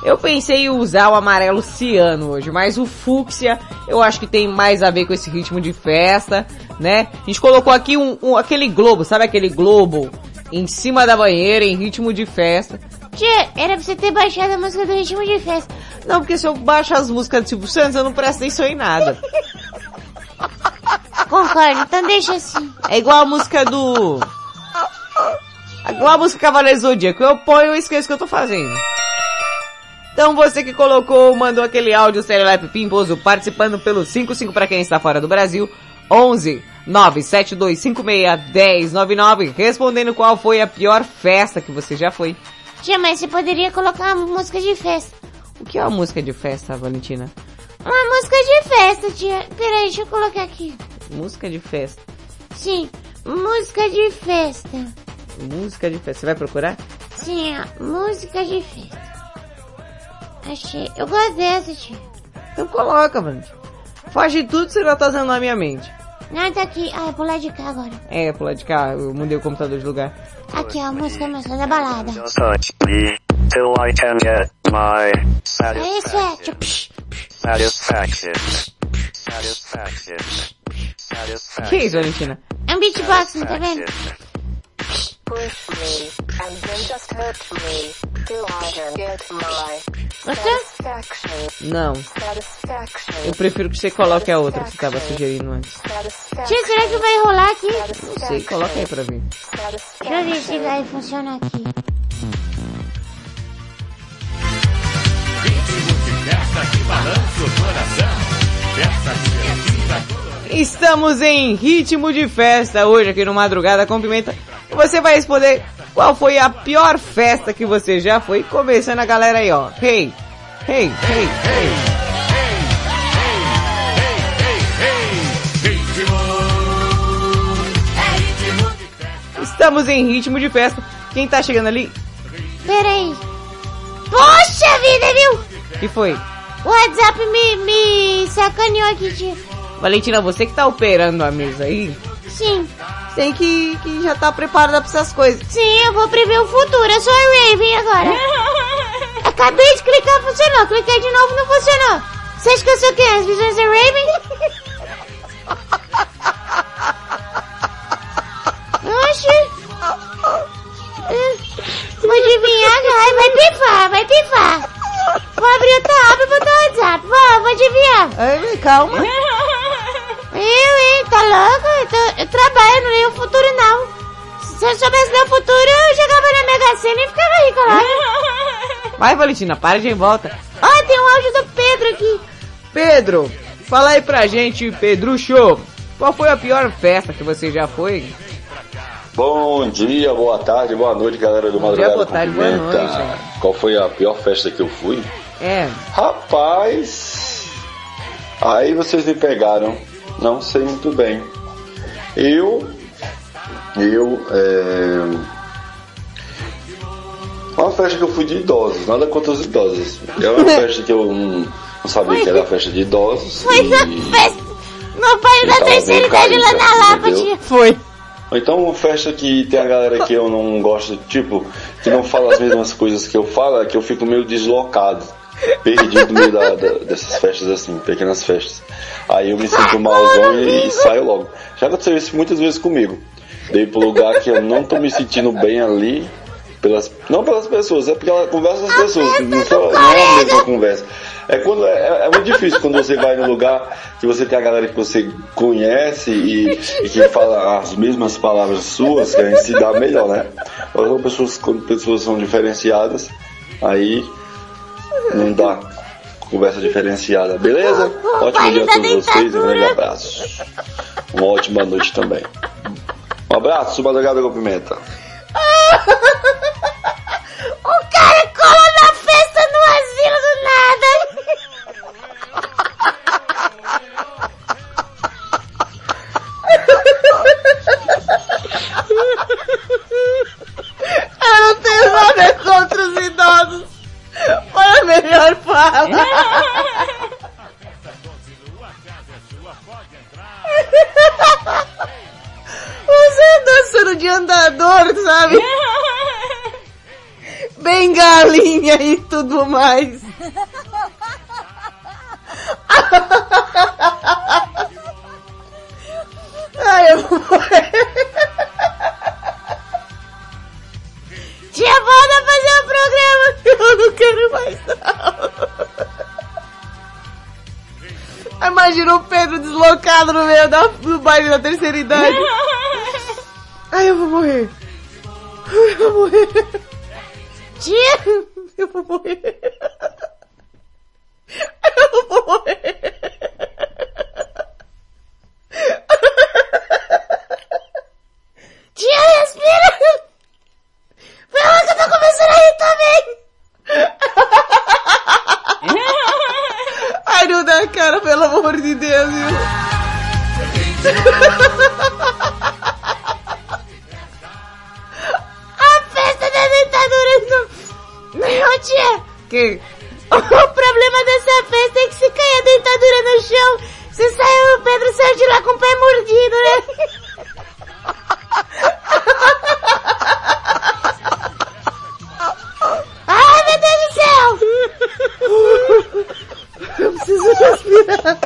Eu pensei em usar o amarelo ciano hoje, mas o fúcsia eu acho que tem mais a ver com esse ritmo de festa, né? A gente colocou aqui aquele globo, sabe aquele globo? Em cima da banheira, em ritmo de festa. Tia, era pra você ter baixado a música do ritmo de festa. Não, porque se eu baixo as músicas do Silvio Santos, eu não presto atenção em nada. Concordo, então deixa assim. É igual a música do... Igual a música Cavaleiro Zodíaco. Eu ponho e esqueço o que eu tô fazendo. Então você que colocou, mandou aquele áudio serelepe pimposo, participando pelo 55 pra quem está fora do Brasil, 11 972561099, respondendo qual foi a pior festa que você já foi. Tia, mas você poderia colocar uma música de festa. O que é uma música de festa, Valentina? Uma música de festa, tia. Peraí, deixa eu colocar aqui. Música de festa. Sim, música de festa. Música de festa. Você vai procurar? Sim, ó, música de festa. Achei. Eu gosto dessa, tia. Então coloca, mano. Faz de tudo que você já tá fazendo na minha mente. Nada aqui. Ah, é pular de cá agora. É, pular de cá. Eu mudei o computador de lugar. Aqui, ó, a música começou da balada. É isso, é. Que isso, Valentina? É um beatbox, não tá vendo? Você? Não. Eu prefiro que você coloque a outra que você tava sugerindo antes. Tia, será que vai rolar aqui? Não sei, coloca aí pra mim. Deixa eu ver se vai funcionar aqui. Estamos em ritmo de festa hoje aqui no Madrugada com Pimenta. Você vai responder qual foi a pior festa que você já foi. Começando a galera aí, ó. Hey, hey, hey, hey. Estamos em ritmo de festa. Quem tá chegando ali? Peraí. Poxa vida, viu? Que foi? O WhatsApp me sacaneou aqui, tia. Valentina, você que tá operando a mesa aí? Sim. Tem que já tá preparada pra essas coisas. Sim, eu vou prever o futuro. Eu sou a Raven agora. Acabei de clicar, funcionou. Cliquei de novo, não funcionou. Você acha que eu sou o quê? As visões da Raven? Vou adivinhar, vai pifar. Vou abrir outra app e botar o WhatsApp. Vou adivinhar. Ai, calma. Eu, tá louco? Eu trabalho, não leio o futuro, não. Se eu soubesse ler o futuro, eu jogava na Mega Sena e ficava rico lá. Vai, Valentina, para de ir em volta. Ah, tem um áudio do Pedro aqui. Pedro, fala aí pra gente, Pedrucho. Qual foi a pior festa que você já foi? Bom dia, boa tarde, boa noite, galera do Madrugada com Pimenta. Qual foi a pior festa que eu fui? É. Rapaz, aí vocês me pegaram, não sei muito bem. Uma festa que eu fui de idosos, nada contra os idosos. Era uma festa que eu não sabia que era festa de idosos. Foi uma festa, meu pai da terceira idade lá na Lapa, tia. Foi. Então uma festa que tem a galera que eu não gosto, tipo, que não fala as mesmas coisas que eu falo, que eu fico meio deslocado, perdido no meio dessas festas assim, pequenas festas. Aí eu me sinto malzão e saio logo. Já aconteceu isso muitas vezes comigo. Dei pro lugar que eu não tô me sentindo bem ali, não pelas pessoas, é porque ela conversa com as pessoas, não é a mesma conversa. É muito difícil quando você vai num lugar que você tem a galera que você conhece e que fala as mesmas palavras suas, que a gente se dá melhor, né? Mas quando pessoas são diferenciadas, aí não dá conversa diferenciada. Beleza? Ótimo dia a todos vocês e um grande abraço. Uma ótima noite também. Um abraço, Madrugada com Pimenta. O cara colou na festa no asilo do nada. Eu não tenho nada contra os idosos. Foi a melhor fala. Os idosos de andador, sabe? Bem galinha e tudo mais. Ai, eu vou... Tia, volta fazer o programa que eu não quero mais não. Imagina o Pedro deslocado no meio do baile da terceira idade. Ai, eu vou morrer. Tia, eu vou morrer. Tia, respira. Foi lá que eu tô começando a rir também. Ai, não dá cara, pelo amor de Deus, viu? A festa da ditadura no... Meu tio! Que? O problema dessa festa é que se cair a dentadura no chão, se saiu, o Pedro saiu de lá com o pé mordido, né? Ai, meu Deus do céu! Eu preciso respirar.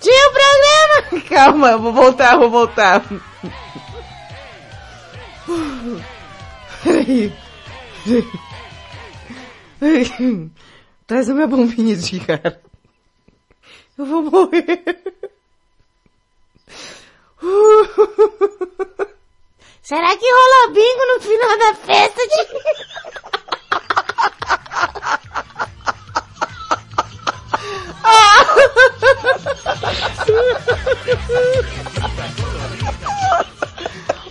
Tinha um problema! Calma, eu vou voltar. Peraí. Traz a minha bombinha de cara. Eu vou morrer. Será que rola bingo no final da festa de...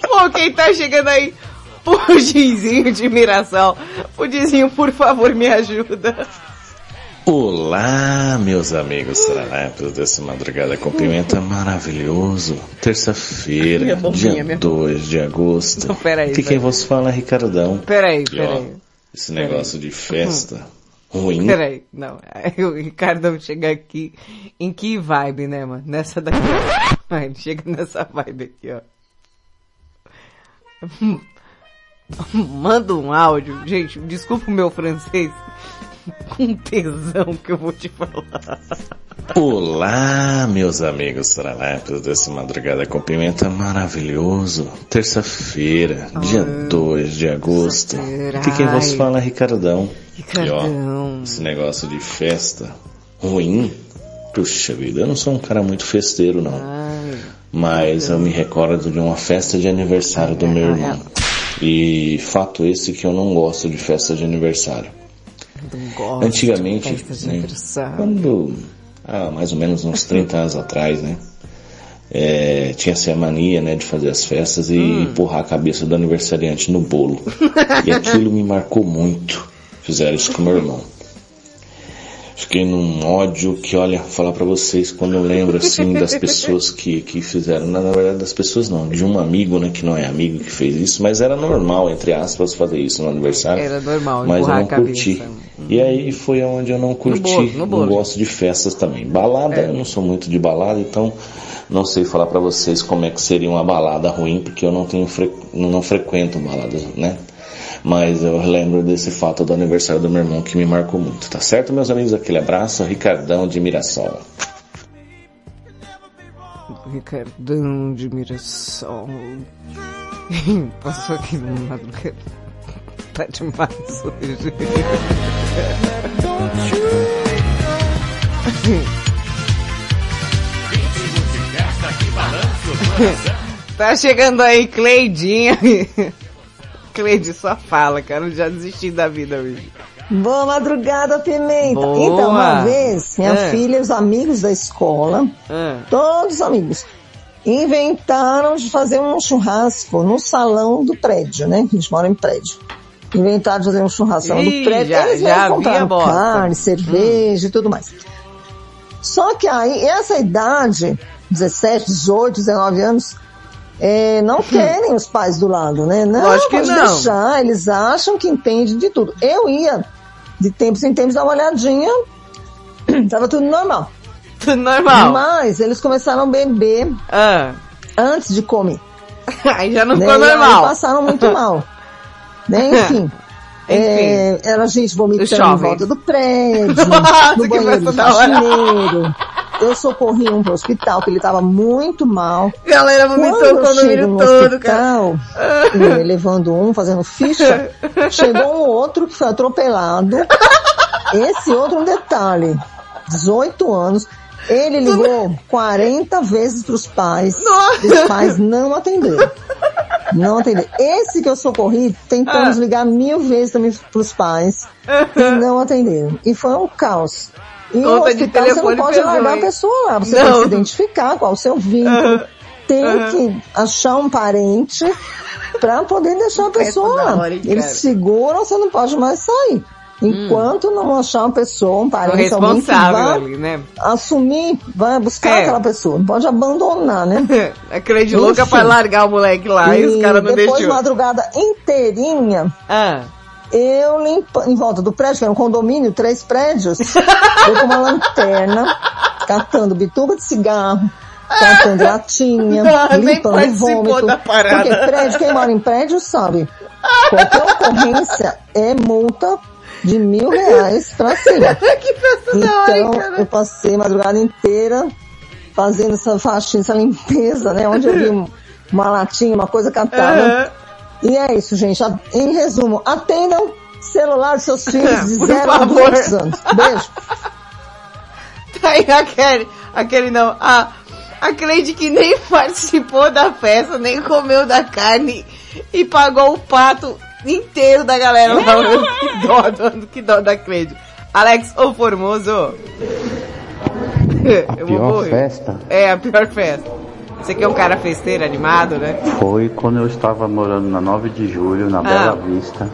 Bom, quem tá chegando aí? Pudizinho de Mirassol. Pudizinho, por favor, me ajuda. Olá, meus amigos saranatos dessa Madrugada com Pimenta maravilhoso. Terça-feira, dia 2 de agosto. Não, peraí, que quem vos fala é Ricardão. Peraí. Esse negócio de festa ruim. Peraí, não. O Ricardão chega aqui em que vibe, né, mano? Nessa daqui. Ele chega nessa vibe aqui, ó. Manda um áudio, gente, desculpa o meu francês, com tesão que eu vou te falar. Olá, meus amigos saranatos dessa Madrugada com Pimenta maravilhoso. Terça-feira, dia 2 de agosto. Que quem vos fala é Ricardão. E, ó, esse negócio de festa ruim. Puxa vida, eu não sou um cara muito festeiro, não. Mas eu me recordo de uma festa de aniversário do meu irmão. E fato esse que eu não gosto de festa de aniversário. Não gosto. Antigamente, de festa de aniversário. Quando, mais ou menos uns 30 anos atrás, né? Tinha essa mania, né, de fazer as festas e empurrar a cabeça do aniversariante no bolo. E aquilo me marcou muito. Fizeram isso com meu irmão. Fiquei num ódio que, olha, vou falar pra vocês, quando eu lembro, assim, das pessoas que fizeram, na verdade das pessoas não, de um amigo, né, que não é amigo que fez isso, mas era normal, entre aspas, fazer isso no aniversário. Era normal, mas eu não curti. E aí foi onde eu não curti, no bolo. Não gosto de festas também. Balada, eu não sou muito de balada, então não sei falar pra vocês como é que seria uma balada ruim, porque eu não frequento baladas, né? Mas eu lembro desse fato do aniversário do meu irmão que me marcou muito, tá certo, meus amigos? Aquele abraço, Ricardão de Mirassol. Ricardão de Mirassol. Passou aqui no Madrugada. Tá demais hoje. Tá chegando aí, Cleidinha. Cleide, só fala, cara, eu já desisti da vida hoje. Boa madrugada, Pimenta. Boa. Então, uma vez, minha filha e os amigos da escola, todos amigos, inventaram de fazer um churrasco no salão do prédio, né? A gente mora em prédio. Inventaram de fazer um churrasco no salão do prédio. Eles já compraram carne, cerveja e tudo mais. Só que aí, essa idade, 17, 18, 19 anos, não querem os pais do lado, né? Não, lógico que não. Deixar, eles acham que entende de tudo. Eu ia, de tempos em tempos, dar uma olhadinha, tava tudo normal. Tudo normal. Mas eles começaram a beber antes de comer. Aí já não ficou normal. Aí passaram muito mal. Né? Enfim. Era gente vomitando em volta do prédio, no banheiro do faxineiro. Eu socorri um pro hospital, que ele tava muito mal. Galera vomitou o condomínio todo, cara. Levando um, fazendo ficha, chegou um outro que foi atropelado. Esse outro, um detalhe, 18 anos, ele ligou 40 vezes pros pais. Nossa. Os pais não atenderam. Não atenderam. Esse que eu socorri, tentamos ligar 1000 vezes também pros pais, e não atenderam. E foi um caos. E no hospital você não pode largar a pessoa lá, você tem que se identificar qual o seu vínculo, tem que achar um parente pra poder deixar a pessoa lá. Eles seguram, você não pode mais sair. Enquanto não achar uma pessoa, um parente, alguém que vá ali, né? Assumir, vai buscar aquela pessoa. Não pode abandonar, né? A crede louca pra largar o moleque lá e os caras não deixam. Depois de madrugada inteirinha, eu limpo, em volta do prédio, que era um condomínio, 3 prédios, eu com uma lanterna, catando bituca de cigarro, catando latinha, limpando vômito. Da parada. Porque prédio, quem mora em prédio sabe, qualquer ocorrência é multa de R$1.000 pra cima. Que festa da hora, hein, cara? Eu passei a madrugada inteira fazendo essa faxina, essa limpeza, né? Onde eu vi uma latinha, uma coisa catada. E é isso, gente. Em resumo, atendam celular dos seus filhos de 0 a 2 anos. Beijo. Tá aí aquele não. A Cleide que nem participou da festa, nem comeu da carne e pagou o pato inteiro da galera lá. Que dó da Cleide. Alex, ô Formoso. A pior festa? É, a pior festa. Você que é um cara festeiro, animado, né? Foi quando eu estava morando na 9 de julho, na Bela Vista.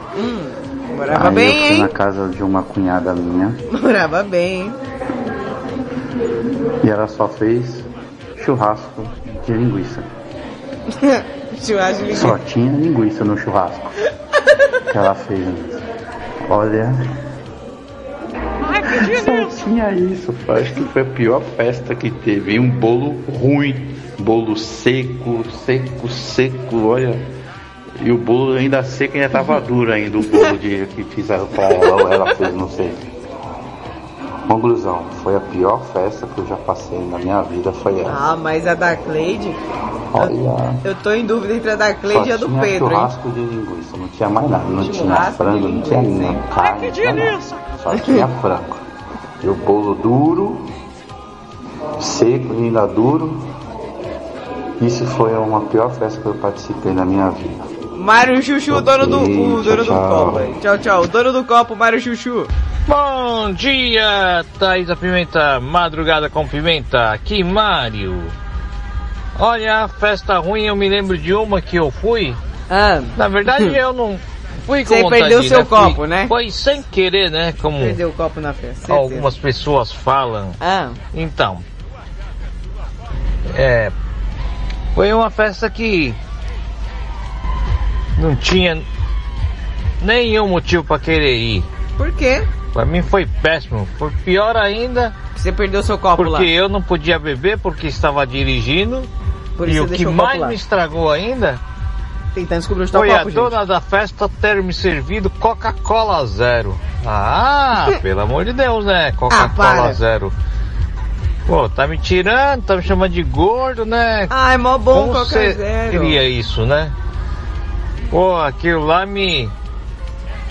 Morava aí bem, eu fui na casa de uma cunhada minha. Morava bem, hein? E ela só fez churrasco de linguiça. Churrasco de linguiça? Só tinha linguiça no churrasco que ela fez. Olha... Só tinha isso, acho que foi a pior festa que teve. Um bolo ruim, bolo seco, olha. E o bolo ainda seco, ainda tava duro ainda. O bolo que fizeram pra ela, ela fez, não sei. Conclusão, foi a pior festa que eu já passei na minha vida, foi essa. Ah, mas a da Cleide? Olha. Eu tô em dúvida entre a da Cleide e a do Pedro. Churrasco, hein? De linguiça, não tinha mais nada. Não tinha frango, não tinha nem carne. Só tinha frango. E o bolo duro, seco, ainda duro. Isso foi uma pior festa que eu participei na minha vida. Mário Chuchu, dono do copo. Tchau. Dono do copo, Mário Chuchu. Bom dia, Thaísa Pimenta, Madrugada com Pimenta. Aqui, Mário. Olha, festa ruim, eu me lembro de uma que eu fui. Na verdade, eu não fui com vontade. Você perdeu o seu copo, né? Foi sem querer, né? Como perdeu o copo na festa. Algumas pessoas falam. Então. Foi uma festa que não tinha nenhum motivo para querer ir. Por quê? Para mim foi péssimo. Foi pior ainda. Você perdeu seu copo porque lá. Porque eu não podia beber porque estava dirigindo. Por isso e o que mais me estragou ainda foi a dona da festa ter me servido Coca-Cola Zero. Pelo amor de Deus, né? Coca-Cola Zero. Pô, tá me tirando, tá me chamando de gordo, né? Ah, é mó bom Coca Zero. Queria isso, né? Pô, aquilo lá me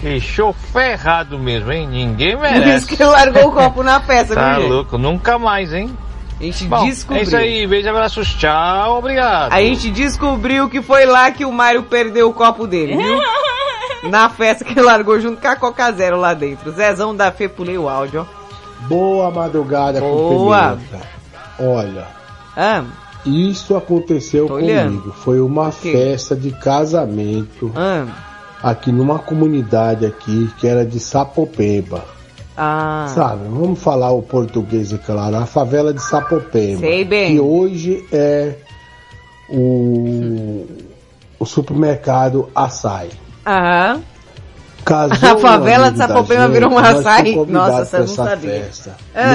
deixou ferrado mesmo, hein? Ninguém merece. Por isso que largou o copo na festa, tá louco, nunca mais, hein? A gente descobriu. É isso aí, beijo, abraços, tchau, obrigado. A gente descobriu que foi lá que o Mário perdeu o copo dele, viu? Na festa que largou junto com a Coca Zero lá dentro. Zezão da Fê, pulei o áudio, ó. Boa madrugada com Pimenta. Olha, isso aconteceu comigo. Foi uma festa de casamento aqui numa comunidade aqui que era de Sapopemba. Sabe, vamos falar o português, é claro, a favela de Sapopemba. Sei bem. Que hoje é o supermercado Açaí. Casou a favela de Sapopemba virou um açaí. Nossa, você não sabia.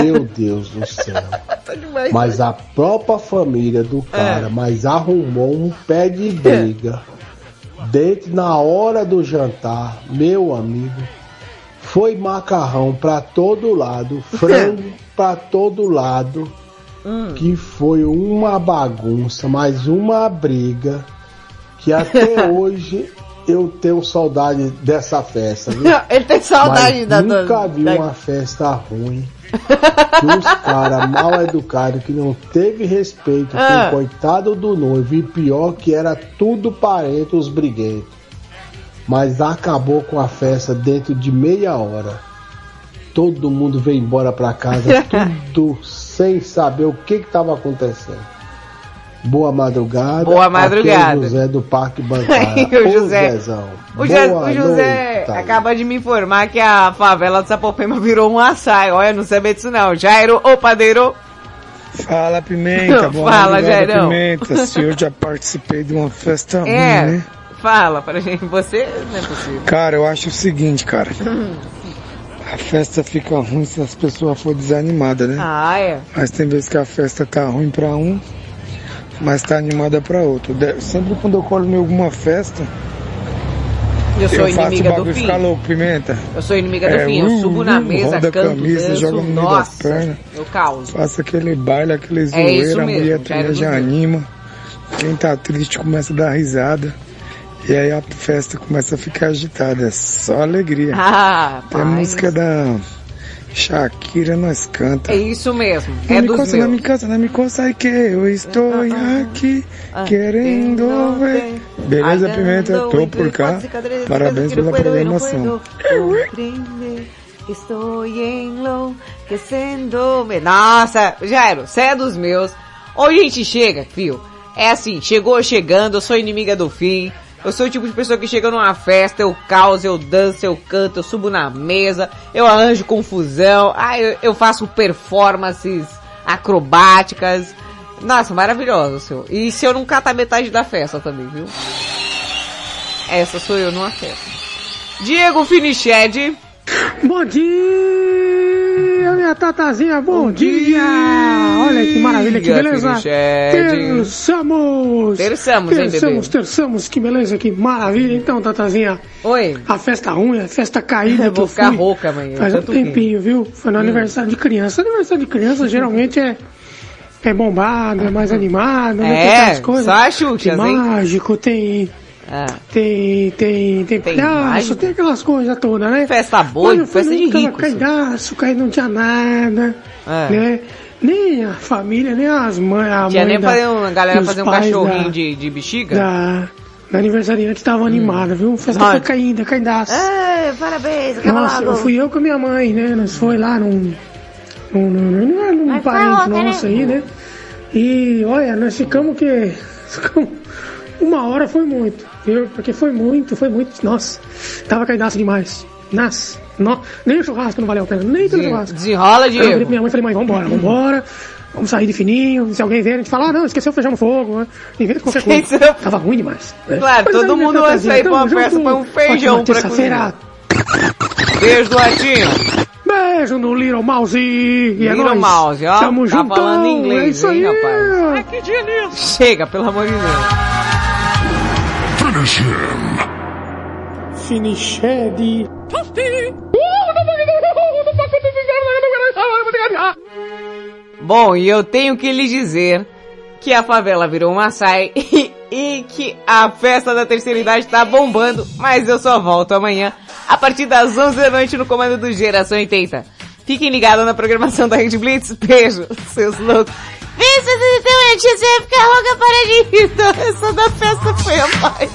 Meu Deus do céu. Tá demais, mas a própria família do cara, mas arrumou um pé de briga. Dentro, na hora do jantar, meu amigo, foi macarrão pra todo lado, frango pra todo lado, que foi uma bagunça, mas uma briga, que até hoje... Eu tenho saudade dessa festa, viu? Ele tem saudade da dona. Nunca vi uma festa ruim. Que os caras mal educados, que não teve respeito com o coitado do noivo. E pior que era tudo parente, os briguentos. Mas acabou com a festa dentro de meia hora. Todo mundo veio embora pra casa, tudo sem saber o que estava acontecendo. Boa madrugada. Boa madrugada. Aqui é o José do Parque Bancário. O José acaba de me informar que a favela do Sapopema virou um açaí. Olha, não sabia disso não. Jairo, ô padeiro. Fala, Pimenta. Boa Fala, Jairão. Pimenta, se eu já participei de uma festa ruim, né? Fala pra gente. Você não é possível. Cara, eu acho o seguinte, cara. A festa fica ruim se as pessoas forem desanimadas, né? Ah, é. Mas tem vezes que a festa tá ruim pra um, mas tá animada pra outro. Sempre quando eu colo em alguma festa, eu faço o bagulho ficar louco, Pimenta. Eu sou inimiga do fim, eu subo na mesa, canto, camisa, danço, jogo no meio das pernas, eu causo. Faço aquele baile, aquele zoeira, a mulher também já anima. Quem tá triste começa a dar risada. E aí a festa começa a ficar agitada, é só alegria. Ah, tem a música da Shakira, nós canta. É isso mesmo, é dos meus. Não me cansa, não me cansa, é que eu estou aqui querendo ver. Beleza, Pimenta, eu tô por cá. Parabéns pela programação. Estou enlouquecendo-me. Nossa, Jairo, você é dos meus. Hoje a gente chega, fio. É assim, chegou chegando, eu sou inimiga do fim. Eu sou o tipo de pessoa que chega numa festa, eu causo, eu danço, eu canto, eu subo na mesa, eu arranjo confusão, eu faço performances acrobáticas. Nossa, maravilhoso, senhor. E se eu não catar metade da festa também, viu? Essa sou eu numa festa. Diego Finiched. Bom dia, minha tatazinha, bom dia. Olha que maravilha, que beleza. Terçamos, que beleza, que maravilha. Então, tatazinha, oi. A festa ruim, a festa caída eu vou ficar rouca amanhã. Faz um tempinho, viu? Foi no aniversário de criança. Aniversário de criança geralmente é bombado, é mais animado, né? Tem coisas. Só chute, tem mágico, hein? Tem palhaço, tem aquelas coisas todas, né? Festa boa, festa de rico. Caidaço, não tinha nada, né? Nem a família, nem as mães, a tinha mãe nem a galera fazer um cachorrinho de bexiga? Da aniversariante tava animada, viu? Festa foi caindo, caidaço. Parabéns, nossa, fui eu com a minha mãe, né? Nós foi lá num parente nosso aí, né? E, olha, nós ficamos uma hora foi muito, viu? Porque foi muito. Nossa, tava caidaço demais. Nossa, nem o churrasco não valeu a pena, nem todo churrasco. Desenrola, Diego. Eu virei pra minha mãe e falei, mãe, vambora. Vamos sair de fininho. Se alguém vier, a gente fala, esqueceu o feijão no fogo, né? Inventa qualquer coisa. Tava ruim demais. Né? Claro, mas todo mundo vai sair pra uma festa, põe um feijão pra cozinhar. Beijo do Latinho. Beijo no Little Mouse. E é Little nóis. Mouse, ó. Tamo junto. Tá falando inglês, é isso aí, rapaz. É que dia lindo. Chega, pelo amor de Deus. Finiched. Bom, e eu tenho que lhe dizer que a favela virou um açaí e que a festa da terceira idade tá bombando, mas eu só volto amanhã a partir das 11 da noite no comando do Geração 80. Fiquem ligados na programação da Rede Blitz. Beijo, seus loucos. Vem, se vocês estão antes, você vai ficar louca para de rir. Essa da festa foi a mais.